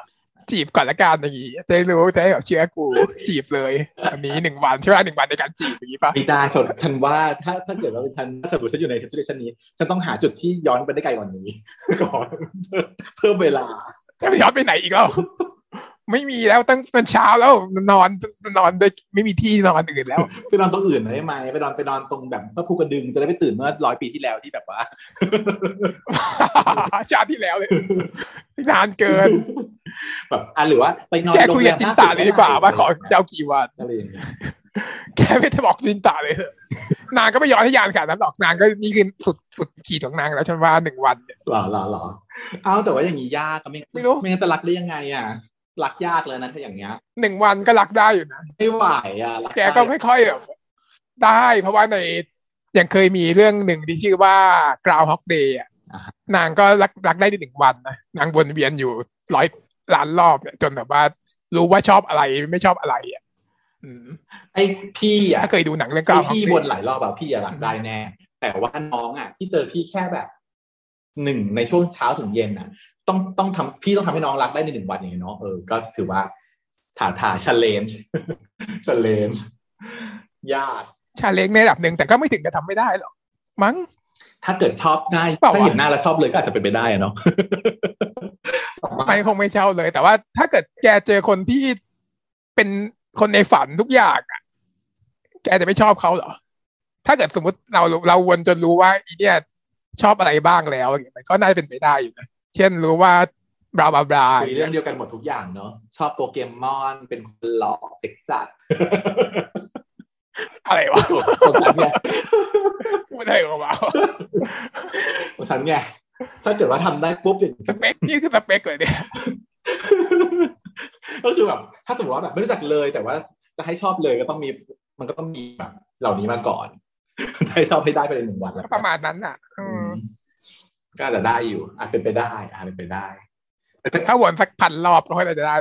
จีบก่อนละกันอย่างงี้จะรู้จะแบบเชื่อกูจีบเลยวันนี้1วันใช่ป่ะ1วันในการจีบอย่างงี้ป่ะไม่ได้ฉันว่าถ้าเกิดว่าฉันสมมุติฉันอยู่ในสถานการณ์นี้ฉันต้องหาจุดที่ย้อนไปได้ไกลกว่านี้ก่อนเพิ่มเวลาจะย้อนไปไหนอีกแล้วไม่มีแล้วตั้งแต่เช้าแล้วนอนได้ไม่มีที่นอนอื่นแล้วไปนอนตรงอื่นได้มั้ยไปนอนตรงแบบพระภูกระดึงจะได้ไปตื่นเมื่อ100ปีที่แล้วที่แบบว่าชาติที่แล้วเลยนานเกินแบบหรือว่าไปนอนโรงแรมจินตาเลยดีกว่าว่าขอเจ้ากี่วันอะไรอย่างเงี้ยแกไม่ได้บอกจินตาเลยนางก็ไม่ย้อนให้ยานขนาดนั้นหรอกนางก็นี่คือสุดขีดของนางแล้วฉันว่า1วันหรอเอาแต่ว่าอย่างงี้ยากก็ไม่จะรักได้ยังไงอ่ะรักยากเลยนะถ้าอย่างเงี้ย1วันก็รักได้อยู่นะไม่ไหวแกก็ไม่ค่อยได้เพราะว่าในอย่างเคยมีเรื่องหนึ่งที่ชื่อว่า Groundhog Day อ่ะนางก็รักได้ใน1วันนะนางวนเวียนอยู่100ล้านรอบจนแบบว่ารู้ว่าชอบอะไรไม่ชอบอะไรอ่ะไอ้พี่อ่ะเคยดูหนังเรื่อง Groundhog Day พี่วนหลายรอบอ่ะพี่รักได้แน่แต่ว่าน้องอ่ะที่เจอพี่แค่แบบ1ในช่วงเช้าถึงเย็นน่ะต้องทำพี่ต้องทำให้น้องรักได้ใน1วันอย่างเงี้ยเนาะก็ถือว่าท้า challenge ยาก challenge ในระดับนึงแต่ก็ไม่ถึงกับทำไม่ได้หรอกมั้งถ้าเกิดชอบง่ายถ้าเห็นหน้าแล้วชอบเลยก็อาจจะเป็นไปได้อะเนาะไม่คงไม่เช่าเลยแต่ว่าถ้าเกิดแกเจอคนที่เป็นคนในฝันทุกอย่างอ่ะแกจะไม่ชอบเขาเหรอถ้าเกิดสมมติเราวนจนรู้ว่าอีเนี่ยชอบอะไรบ้างแล้วอย่างเงี้ยมันก็น่าจะเป็นไปได้อยู่นะเช่นรู้ว่าบลาบลาคือเรื่องเดียวกันหมดทุกอย่างเนาะชอบโปเกมอนเป็นคนหลอกเซ็กจัดอะไรวะของฉันเนี่ยพูดอะไรของเราของฉันเนี่ยถ้าเกิดว่าทำได้ปุ๊บอย่างสเปคนี่คือสเปคเลยเนี่ยก็คือแบบถ้าสมมติว่าแบบไม่รู้จักเลยแต่ว่าจะให้ชอบเลยก็ต้องมีมันก็ต้องมีแบบเหล่านี้มาก่อนจะให้ชอบให้ได้ภายใน1วันแล้วประมาณนั้นอ่ะก็อาจจะได้อยู่อาจเป็นไปได้แต่ถ้าวนสักพันรอบก็ค่อยจะได้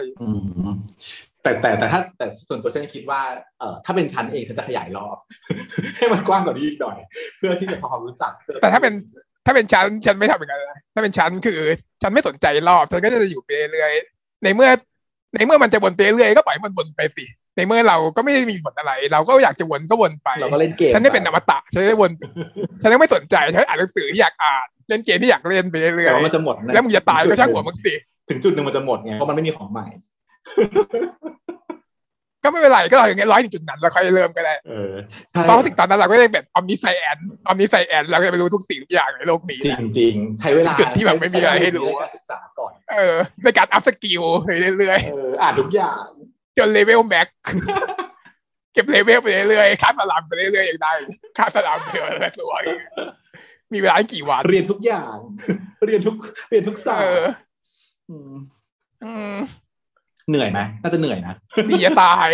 แต่ถ้าแต่ส่วนตัวฉันคิดว่าถ้าเป็นฉันเองฉันจะขยายรอบให้มันกว้างกว่านี้อีกหน่อยเพื่อที่จะพอความรู้จักแต่ถ้าเป็นฉันไม่ทำอย่างนั้นนะถ้าเป็นฉันคือฉันไม่สนใจรอบฉันก็จะอยู่ไปเรื่อยในเมื่อมันจะวนไปเรื่อยก็ปล่อยมันวนไปสิในเมื่อเราก็ไม่ได้มีผลอะไรเราก็อยากจะวนก็วนไปเราก็เล่นเกมฉันไม่เป็นอมตะฉันได้วนฉันไม่สนใจฉันอ่านหนังสือที่อยากอ่านเล่นเกมที่อยากเล่นไปเรื่อยๆแล้วมันจะหมดแล้วมึงจะตายก็ช่างหัวมึงสิถึงจุดนึงมันจะหมดไงเพราะมันไม่มีของใหม่ก็ไม่เป็นไรก็รออย่างเงี้ยร้อยถึงจุดนั้นแล้วค่อยเริ่มก็ได้ตอนถึงตอนนั้นเราก็ได้แบบอมนิไซแอนเราจะไปรู้ทุกสิ่งทุกอย่างในโลกนี้จริงๆใช้เวลาจุดที่แบบไม่มีอะไรให้รู้ศึกษาก่อน ในการอัพสกิลเรื่อยๆอ่านทุกอย่างจนเลเวลแม็กเก็บเลเวลไปเรื่อยๆข้ามสลัมไปเรื่อยๆอย่างใดข้ามสลัมเดียวอะไรตัวมีเวลากี่วันเรียนทุกอย่างเรียนทุกศาสตร์เหนื่อยไหมน่าจะเหนื่อยนะดีจะตาย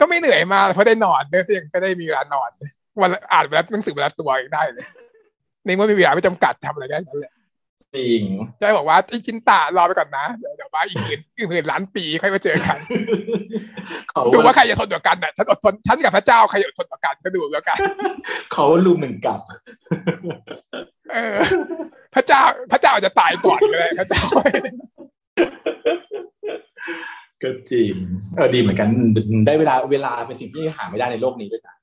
ก็ไม่เหนื่อยมากเพราะได้นอนด้วยซึ่งก็ได้มีเวลานอนวันอ่านเวลาหนังสือเวลาตัวเองได้เลยในเมื่อมีเวลาไม่จำกัดทำอะไรได้นั่นแหละจริงใช่บอกว่าไอ้จินตารอไปก่อนนะเดี๋ยวว่าอีกหมื่นล้านปีค่อยมาเจอกันดูว่าใครจะทนต่อกันน่ะฉันอดทนฉันกับพระเจ้าใครอดทนต่อกันก็ดูแล้วกันเขาลุมหนึ่งกับพระเจ้าจะตายก่อนก็ได้พระเจ้าก็จริงดีเหมือนกันได้เวลาเป็นสิ่งที่หาไม่ได้ในโลกนี้ด้วยนะ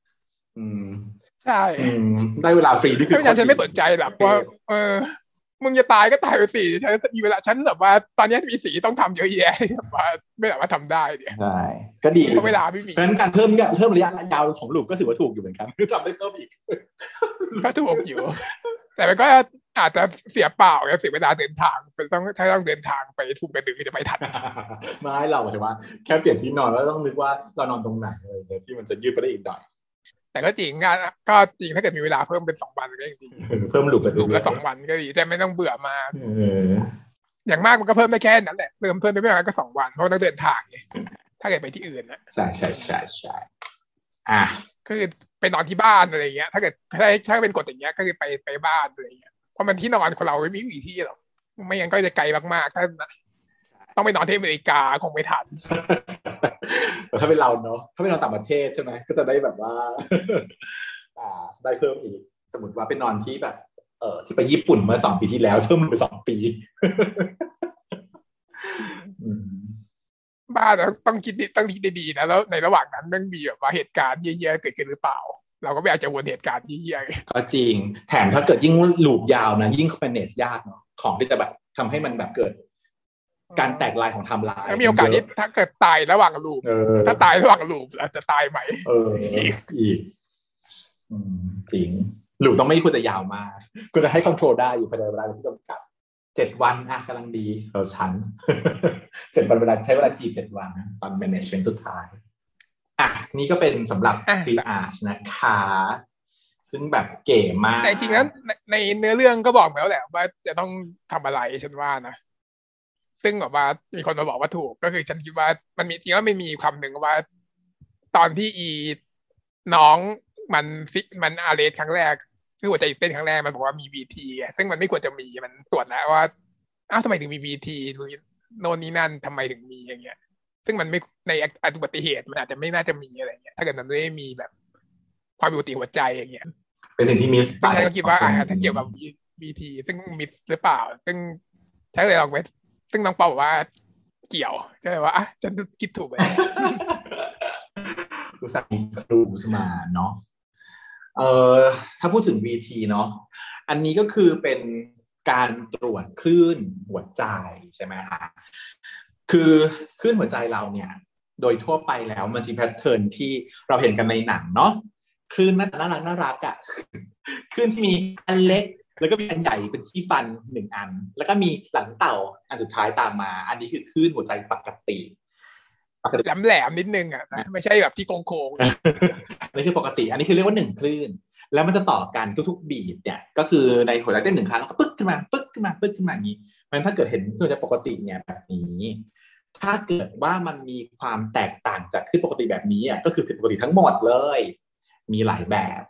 ใช่ได้เวลาฟรีนี่คือฉันไม่สนใจหรอกว่ามึงจะตายก็ตายไปสิฉันมีเวลาฉันแบบว่าตอนนี้มีสีต้องทำเยอะแยะว่าไม่สามารถทำได้เนี่ยใช่ก็ดีเพราะเวลาไม่มีเพราะฉะนั้นการเพิ่มระยะยาวของลูกก็ถือว่าถูกอยู่เหมือนกันคือทำได้เพิ่มอีกก็ถูกอยู่แต่มันก็อาจจะเสียเปล่าแล้วเสียเวลาเดินทางเป็นต้องเดินทางไปทุ่งกระดึงจะไปทันไม่เราหมายถึงว่าแค่เปลี่ยนที่นอนแล้วต้องนึกว่าเรานอนตรงไหนอะไรเนี่ยที่มันจะยืดไปได้อีกหน่อยแต่ก็จริงก็จริงถ้าเกิดมีเวลาเพิ่มเป็น2วันก็ยังดีเพิ่มหลุดละ2วันก็ดีแต่ไม่ต้องเบื่อมาอย่างมากมันก็เพิ่มได้แค่นั้นแหละเพิ่มได้ไม่มากก็2วันเพราะต้องเดินทางไงถ้าเกิดไปที่อื่นนะใช่ก็คือไปนอนที่บ้านอะไรอย่างเงี้ยถ้าเกิดถ้าเป็นกฎอย่างเงี้ยก็คือไปบ้านอะไรอย่างเงี้ยเพราะมันที่นอนของเราไม่มีกี่ที่หรอกไม่งั้นก็จะไกลมากๆถ้าต้องไปนอนที่อเมริกาคงไม่ทันแต่ถ้าเป็นเราเนาะถ้าเป็นเราต่างประเทศใช่ไหมก็จะได้แบบว่าได้เพิ่มอีกสมมติว่าไปนอนที่แบบที่ไปญี่ปุ่นเมื่อ2 ปีที่แล้วเพิ่มไป2 ปีบ้าต้องคิดดีๆนะแล้วในระหว่างนั้นต้องมีแบบว่าเหตุการณ์เยอะๆเกิดขึ้นหรือเปล่าเราก็ไม่อาจจะวนเหตุการณ์เยอะๆก็จริงแถมถ้าเกิดยิ่งลูปยาวนะยิ่งmanage ยากเนาะของที่จะแบบทำให้มันแบบเกิดการแตกลายของไทม์ไลน์มีโอกาสที่ถ้าเกิดตายระหว่างลูปถ้าตายระหว่างลูปอาจจะตายใหม่อีกจริงลูปต้องไม่ควรจะยาวมากก็จะให้คอนโทรลได้อยู่ภายในเวลาที่จำกัด7วันกำลังดีเราชั้น7วันเวลาใช้เวลาจีบ7วันตอน management สุดท้ายนี่ก็เป็นสำหรับ 3R นะคะซึ่งแบบเก๋มากแต่จริงแล้วในเนื้อเรื่องก็บอกแล้วแหละว่าจะต้องทำอะไรฉันว่านะซึ่งแบบว่ามีคนมาบอกว่าถูกก็คือฉันคิดว่ามันมีจริงๆแล้วไม่มีคำหนึ่งว่าตอนที่อีน้องมันอาร์เรสครั้งแรกคือหัวใจหยุดเต้นครั้งแรกมันบอกว่ามี VT ซึ่งมันไม่ควรจะมีมันตรวจแล้วว่าอ้าวทำไมถึงมี VT โน่นนี่นั่นทำไมถึงมีอย่างเงี้ยซึ่งมันไม่ในอุบัติเหตุมันอาจจะไม่น่าจะมีอะไรเงี้ยถ้าเกิดมันไม่มีแบบความผิดปกติหัวใจอย่างเงี้ยเป็นสิ่งที่มิสไปฉันก็คิดว่าอาจจะเกี่ยวกับ VT ซึ่งมิสหรือเปล่าซึ่งฉันเลยลองไปซึ่งน้องเปาบอกว่าเกี่ยวก็เลยว่าฉันคิดถูกไปดูสักมีครูสมาเนาะถ้าพูดถึง VT เนาะอันนี้ก็คือเป็นการตรวจคลื่นหัวใจใช่ไหมคะคือคลื่นหัวใจเราเนี่ยโดยทั่วไปแล้วมันจะแพทเทิร์นที่เราเห็นกันในหนังเนาะคลื่นน่ารักอ่ะคลื่นที่มีอันเล็กแล้วก็มีอันใหญ่เป็นที่ฟัน1อันแล้วก็มีหลังเต่าอันสุดท้ายตามมาอันนี้คือคลื่นหัวใจปกติแหลมนิดนึงอ่ะนะไม่ใช่แบบที่โค้งอันนี้คือปกติอันนี้คือเรียกว่า1คลื่นแล้วมันจะต่อกันทุกๆบีทเนี่ยก็คือในหัวใจเต้น1ครั้งก็ปึ๊กขึ้นมาปึ๊กขึ้นมาปึ๊กขึ้นมาอย่างงี้มันถ้าเกิดเห็นคลื่นหัวใจปกติเนี่ยแบบนี้ถ้าเกิดว่ามันมีความแตกต่างจากคลื่นปกติแบบนี้อ่ะก็คือผิดปกติทั้งหมดเลยมีหลายแบบ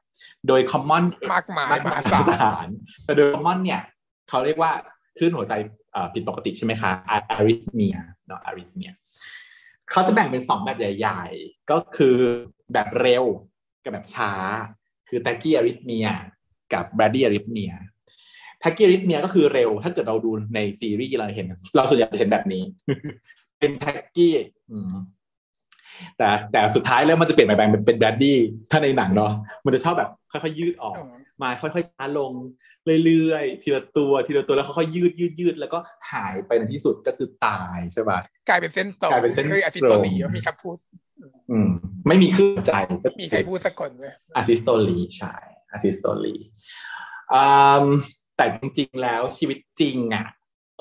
โดย common มากมายแต่โดย common เนี่ยเขาเรียกว่าคลื่นหัวใจผิดปกติใช่ไหมคะ arrhythmia เนาะ arrhythmia เขาจะแบ่งเป็น2แบบใหญ่ๆก็คือแบบเร็วกับแบบช้าคือ tachyarrhythmia กับ bradyarrhythmia tachyarrhythmia ก็คือเร็วถ้าเกิดเราดูในซีรีส์เราเห็นเราส่วนใหญ่จะเห็นแบบนี้เป็น tachyแต่สุดท้ายแล้วมันจะเปลี่ยนไปเป็นแบดดี้ถ้าในหนังเนาะมันจะชอบแบบค่อยๆยืดออกมาค่อยๆช้าลงเรื่อยๆทีละตัวแล้วค่อยๆยืดแล้วก็หายไปในที่สุดก็คือตายใช่ป่ะกลายเป็นเส้นตรงเคยอฟิสโตลีมีคำพูดไม่มีขึ้นใจก็มีใครพูดสักคนเลยอฟิสโตลีใช่อฟิสโตลีแต่จริงๆแล้วชีวิตจริงอ่ะ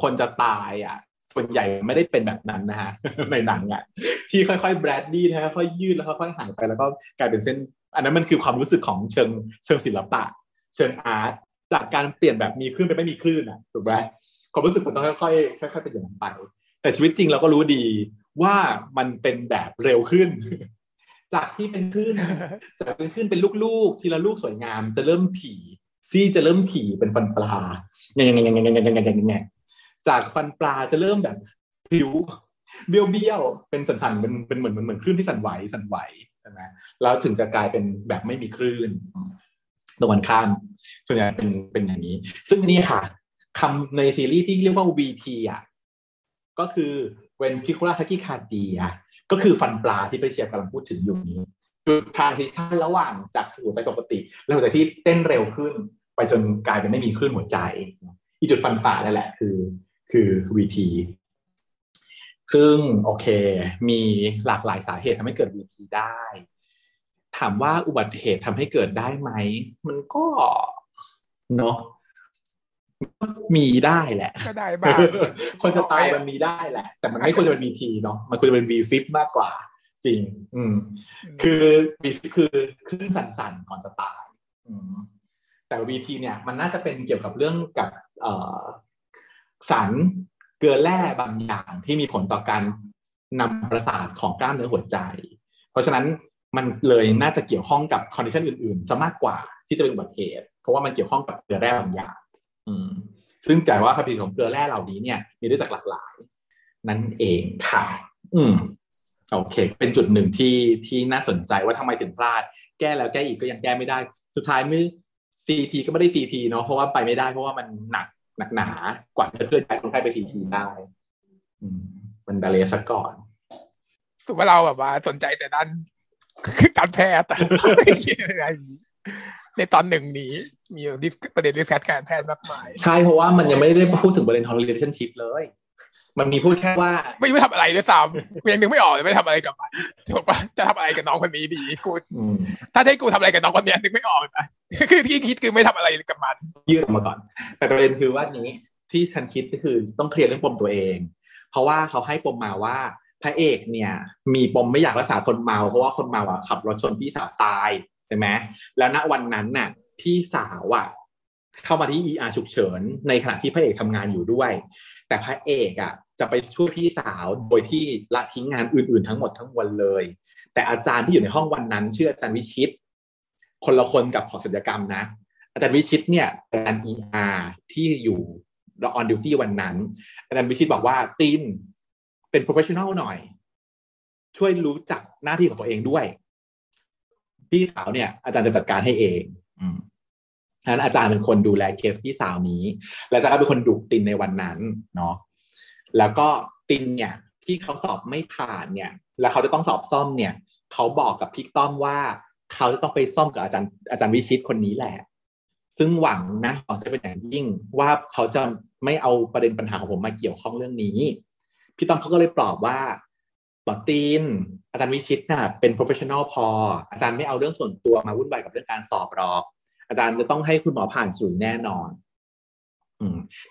คนจะตายอ่ะส่วนใหญ่ไม่ได้เป็นแบบนั้นนะฮะในหนังอ่ะที่ค่อยๆแบรดดี้นะฮะค่อยยืดแล้วค่อยๆหายไปแล้วก็กลายเป็นเส้นอันนั้นมันคือความรู้สึกของเชิงศิลปะเชิงอาร์ตจากการเปลี่ยนแบบมีคลื่นไปไม่มีคลื่นอ่ะถูกไหมความรู้สึกมันต้องค่อยๆเป็นอย่างนั้นไปแต่ชีวิตจริงเราก็รู้ดีว่ามันเป็นแบบเร็วขึ้นจากที่เป็นคลื่นเป็นลูกๆทีละลูกสวยงามจะเริ่มถี่ซี่จะเริ่มถี่เป็นฟันปลาอย่างจากฟันปลาจะเริ่มแบบผิวเบี้ยวๆเป็นสั่นๆเป็นเหมือนคลื่นที่สั่นไหวใช่ไหมแล้วถึงจะกลายเป็นแบบไม่มีคลื่นตรงกันข้ามส่วนใหญ่เป็นอย่างนี้ซึ่งนี่ค่ะคำในซีรีส์ที่เรียกว่า VT อ่ะก็คือ ventricular tachycardia อ่ะก็คือฟันปลาที่ไปเชียร์กำลังพูดถึงอยู่นี้จุด transition ระหว่างจากหัวใจปกติแล้วหัวใจที่เต้นเร็วขึ้นไปจนกลายเป็นไม่มีคลื่นหัวใจอีจุดฟันปลานั่นแหละคือ VT ซึ่งโอเคมีหลากหลายสาเหตุทำให้เกิด VT ได้ถามว่าอุบัติเหตุทำให้เกิดได้ไหมมันก็เนาะมีได้แหละก็ได้บ้างคนจะตายมันมีได้แหละแต่มันไม่ควรจะเป็น VT เนาะมันควรจะเป็น V-FIP มากกว่าจริงคือ V-FIP คือคลื่นสั่นๆก่อนจะตายแต่ VT เนี่ยมันน่าจะเป็นเกี่ยวกับเรื่องกับสารเกลือแร่บางอย่างที่มีผลต่อการนำประสาทของกล้ามเนื้อหัวใจเพราะฉะนั้นมันเลยน่าจะเกี่ยวข้องกับคอนดิชันอื่นๆซะมากกว่าที่จะเป็นอุบัติเหตุเพราะว่ามันเกี่ยวข้องกับเกลือแร่บางอย่างซึ่งใจว่าผลิตของเกลือแร่เหล่านี้เนี่ยมีได้จากหลากหลายนั่นเองค่ะโอเคเป็นจุดหนึ่งที่น่าสนใจว่าทำไมถึงพลาดแก้แล้วแก้อีกก็ยังแก้ไม่ได้สุดท้ายไม่ CT ก็ไม่ได้ CT เนาะเพราะว่าไปไม่ได้เพราะว่ามันหนักหนากว่าจะเคลื่อนย้ายคนไข้ไป CT ได้มันดาเลซะก่อนสุดว่าเราแบบว่าสนใจแต่ด้านการแพทย์อะไรในตอนหนึ่งนี้มีประเด็นเรื่องการแพทย์มากมายใช่เพราะว่ามันยังไม่ได้พูดถึงประเด็น relationship เลยมันมีพูดแค่ว่าไม่รู้ทำอะไรด้วยซ้ำยังนึกไม่ออกเลยไม่ทำอะไรกับมันบอกว่าจะทำอะไรกับน้องคนนี้ดีกูถ้าให้กูทำอะไรกับน้องคนนี้นึกไม่ออกเลยนะคือที่คิดคือไม่ทำอะไรกับมันยืดออกมาก่อนแต่ประเด็นคือว่านี้ที่ฉันคิดก็คือต้องเคลียร์เรื่องปมตัวเองเพราะว่าเขาให้ปมมาว่าพระเอกเนี่ยมีปมไม่อยากรักษาคนเมาเพราะว่าคนเมาอ่ะขับรถชนพี่สาวตายใช่ไหมแล้วณวันนั้นน่ะพี่สาวอ่ะเข้ามาที่ ER ฉุกเฉินในขณะที่พระเอกทำงานอยู่ด้วยแต่พระเอกอ่ะจะไปช่วยพี่สาวโดยที่ละทิ้งงานอื่นๆทั้งหมดทั้งมวลเลยแต่อาจารย์ที่อยู่ในห้องวันนั้นชื่ออาจารย์วิชิตคนละคนกับของศัลยกรรมนะอาจารย์วิชิตเนี่ยเป็นอาจารย์ ER ที่อยู่ออนดิวตี้วันนั้นอาจารย์วิชิตบอกว่าตีนเป็นโปรเฟสชั่นแนลหน่อยช่วยรู้จักหน้าที่ของตัวเองด้วยพี่สาวเนี่ยอาจารย์จะจัดการให้เองฉะนั้นอาจารย์เป็นคนดูแลเคสพี่สาวนี้และอาจารย์ก็เป็นคนดุตินในวันนั้นเนาะแล้วก็ตินเนี่ยที่เขาสอบไม่ผ่านเนี่ยแล้วเขาจะต้องสอบซ่อมเนี่ยเขาบอกกับพี่ต้อมว่าเขาจะต้องไปซ่อมกับอาจารย์วิชิตคนนี้แหละซึ่งหวังนะหวังจะเป็นอย่างยิ่งว่าเขาจะไม่เอาประเด็นปัญหาของผมมาเกี่ยวข้องเรื่องนี้พี่ต้อมเขาก็เลยปลอบว่าปอตีนอาจารย์วิชิตน่ะเป็น professional พออาจารย์ไม่เอาเรื่องส่วนตัวมาวุ่นวายกับเรื่องการสอบหรอกอาจารย์จะต้องให้คุณหมอผ่านสูงแน่นอน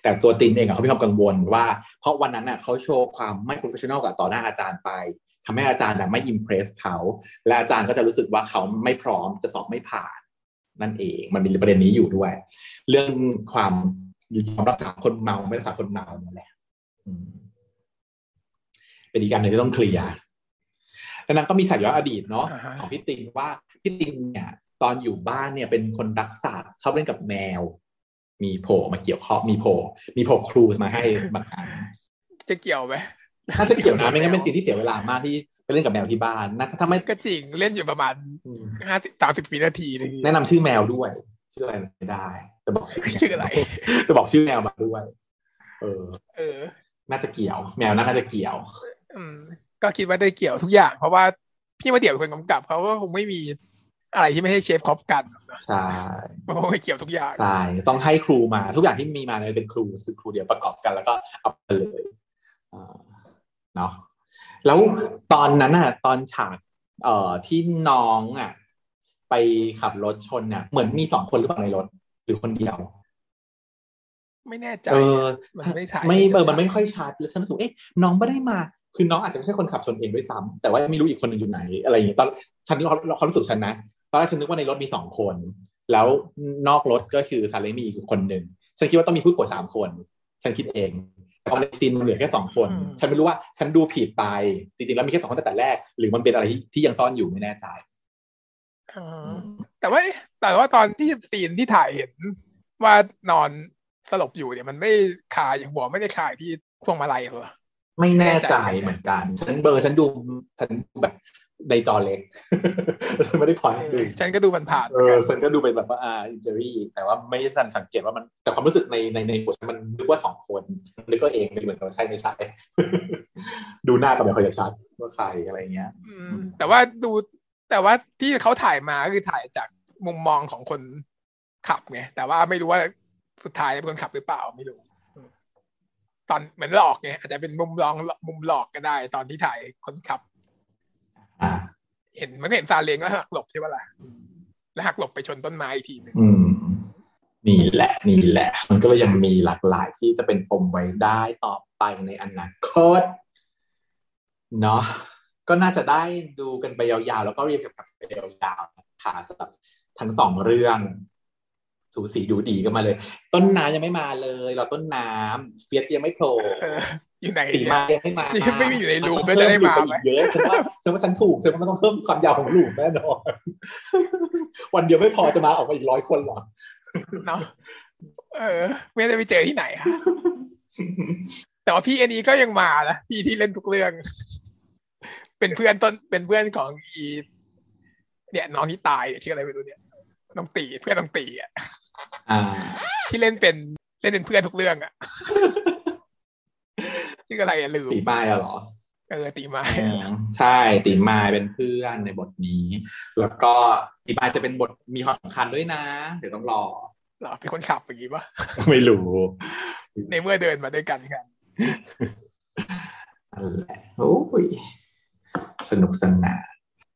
แต่ตัวตินเองเขามีความกังวลว่าเพราะวันนั้นน่ะเขาโชว์ความไม่ professional กับต่อหน้าอาจารย์ไปทำให้อาจารย์น่ะไม่ impress เขาและอาจารย์ก็จะรู้สึกว่าเขาไม่พร้อมจะสอบไม่ผ่านนั่นเองมันมีประเด็นนี้อยู่ด้วยเรื่องความรักษาคนเมาไม่รักษาคนเมานั่นแหละเป็นอีกการหนึ่งที่ต้องเคลียร์แล้วนั้นก็มีสายย้อนอดีตเนาะ uh-huh. ของพี่ติงว่าพี่ติงเนี่ยตอนอยู่บ้านเนี่ยเป็นคนรักสัตว์ชอบเล่นกับแมวมีโผล่มาเกี่ยวข้องมีโผล่ครูมาให้บางอันจะเกี่ยวไหมถ้าจะเกี่ยวนะไม่งั้นเป็นสิ่งที่เสียเวลามากที่ไปเล่นกับแมวที่บ้านนะถ้าไม่ก็จริงเล่นอยู่ประมาณ 50-30 วินาทีแนะนำชื่อแมวด้วยชื่ออะไรไม่ได้จะบอกชื่ออะไรจะบอกชื่อแมวมาด้วยเออน่าจะเกี่ยวแมวน่าจะเกี่ยวก็คิดว่าได้เกี่ยวทุกอย่างเพราะว่าพี่มาเดี่ยวเป็นคนกำกับเขาก็คงไม่มีอะไรที่ไม่ให้เชฟครอบกันใช่มันคงไม่เกี่ยวทุกอย่างใช่ต้องให้ครูมาทุกอย่างที่มีมาเนี่ยเป็นครูซึ่งครูเดียวประกอบกันแล้วก็เอาไปเลยเนาะแล้วตอนนั้นน่ะตอนฉากที่น้องอ่ะไปขับรถชนน่ะเหมือนมี2คนหรือเปล่าในรถหรือคนเดียว ไม่แน่ใจมันไม่ชัดมันไม่ค่อยชัดแล้วฉันรู้สึกเอ๊ะน้องไม่ได้มาคือน้องอาจจะไม่ใช่คนขับชนเองด้วยซ้ำแต่ว่าไม่รู้อีกคนนึงอยู่ไหนอะไรอย่างเงี้ยตอนฉันเขารู้สึกฉันนะตอนแรกฉันนึกว่าในรถมี2คนแล้วนอกรถก็คือซาเล้งมีอีกคนนึงฉันคิดว่าต้องมีผู้ป่วย3คนฉันคิดเองพอในซีนมันเหลือแค่2คนฉันไม่รู้ว่าฉันดูผิดไปจริงๆแล้วมีแค่2คนแต่แรกหรือมันเป็นอะไรที่ยังซ่อนอยู่ไม่แน่ใจแต่ว่าตอนที่ซีนที่ถ่ายเห็นว่านอนสลบอยู่เนี่ยมันไม่คาอย่างหัวไม่ได้คาที่พวงมาลัยเหรอไม่แน่ใจเหมือนกันฉันเบอร์ฉันดูแบบในจอเล็กฉันไม่ได้พอยต์ดูฉันก็ดูผ่านๆฉันก็ดูไปแบบว่าอินเจอรี่แต่ว่าไม่ทันสังเกตว่ามันแต่ความรู้สึกในหัวฉันมันนึกว่า2คนนึกว่าเองเหมือนกับใช่ไม่ใช่ดูหน้าก็ไม่ค่อยจะชัดว่าใครอะไรเงี้ยแต่ว่าที่เขาถ่ายมาคือถ่ายจากมุมมองของคนขับไงแต่ว่าไม่รู้ว่าสุดท้ายเป็นคนขับหรือเปล่าไม่รู้ตอนเหมือนหลอกไงอาจจะเป็นมุมหลอกก็ได้ตอนที่ถ่ายคนขับเห็นซาเล้งแล้วหักหลบใช่ป่ะล่ะแล้วหักหลบไปชนต้นไม้อีกทีนึงนี่แหละมันก็ยังมีหลากหลายที่จะเป็นปมไว้ได้ต่อไปในอนาคตเนาะก็น่าจะได้ดูกันไปยาวๆแล้วก็รีบกับไปยาวๆค่ะสำหรับทั้งสองเรื่องสูสีดูดีกันมาเลยต้นน้ำยังไม่มาเลยเราต้นน้ำเฟียสยังไม่โผล่อยู่ไหนปีมายังไม่มาไม่มีอยู่ในรูปไม่ได้มาเยอะฉันว่าฉันถูกฉันว่ามันต้องเพิ่มความยาวของรูปแน่นอนวันเดียวไม่พอจะมาออกมาอีก100คนหรอเนาะไม่ได้ไปเจอที่ไหนแต่ว่าพี่อันนี้ก็ยังมานะพี่ที่เล่นทุกเรื่องเป็นเพื่อนของอีเนี่ยน้องที่ตายชื่ออะไรไม่รู้เนี่ยน้องตีเพื่อนน้องตีอ่ะที่เล่นเป็นเพื่อนทุกเรื่องอ่ะชื่ออะไรอ่ะลืมตีไม้เหรอตีไม้ใช่ตีไม้เป็นเพื่อนในบทนี้แล้วก็ตีไม้จะเป็นบทมีความสำคัญด้วยนะเดี๋ยวต้องรอเป็นคนขับอย่างงี้ป่ะไม่รู้ในเมื่อเดินมาด้วยกันกันโอ้ยสนุกสนาน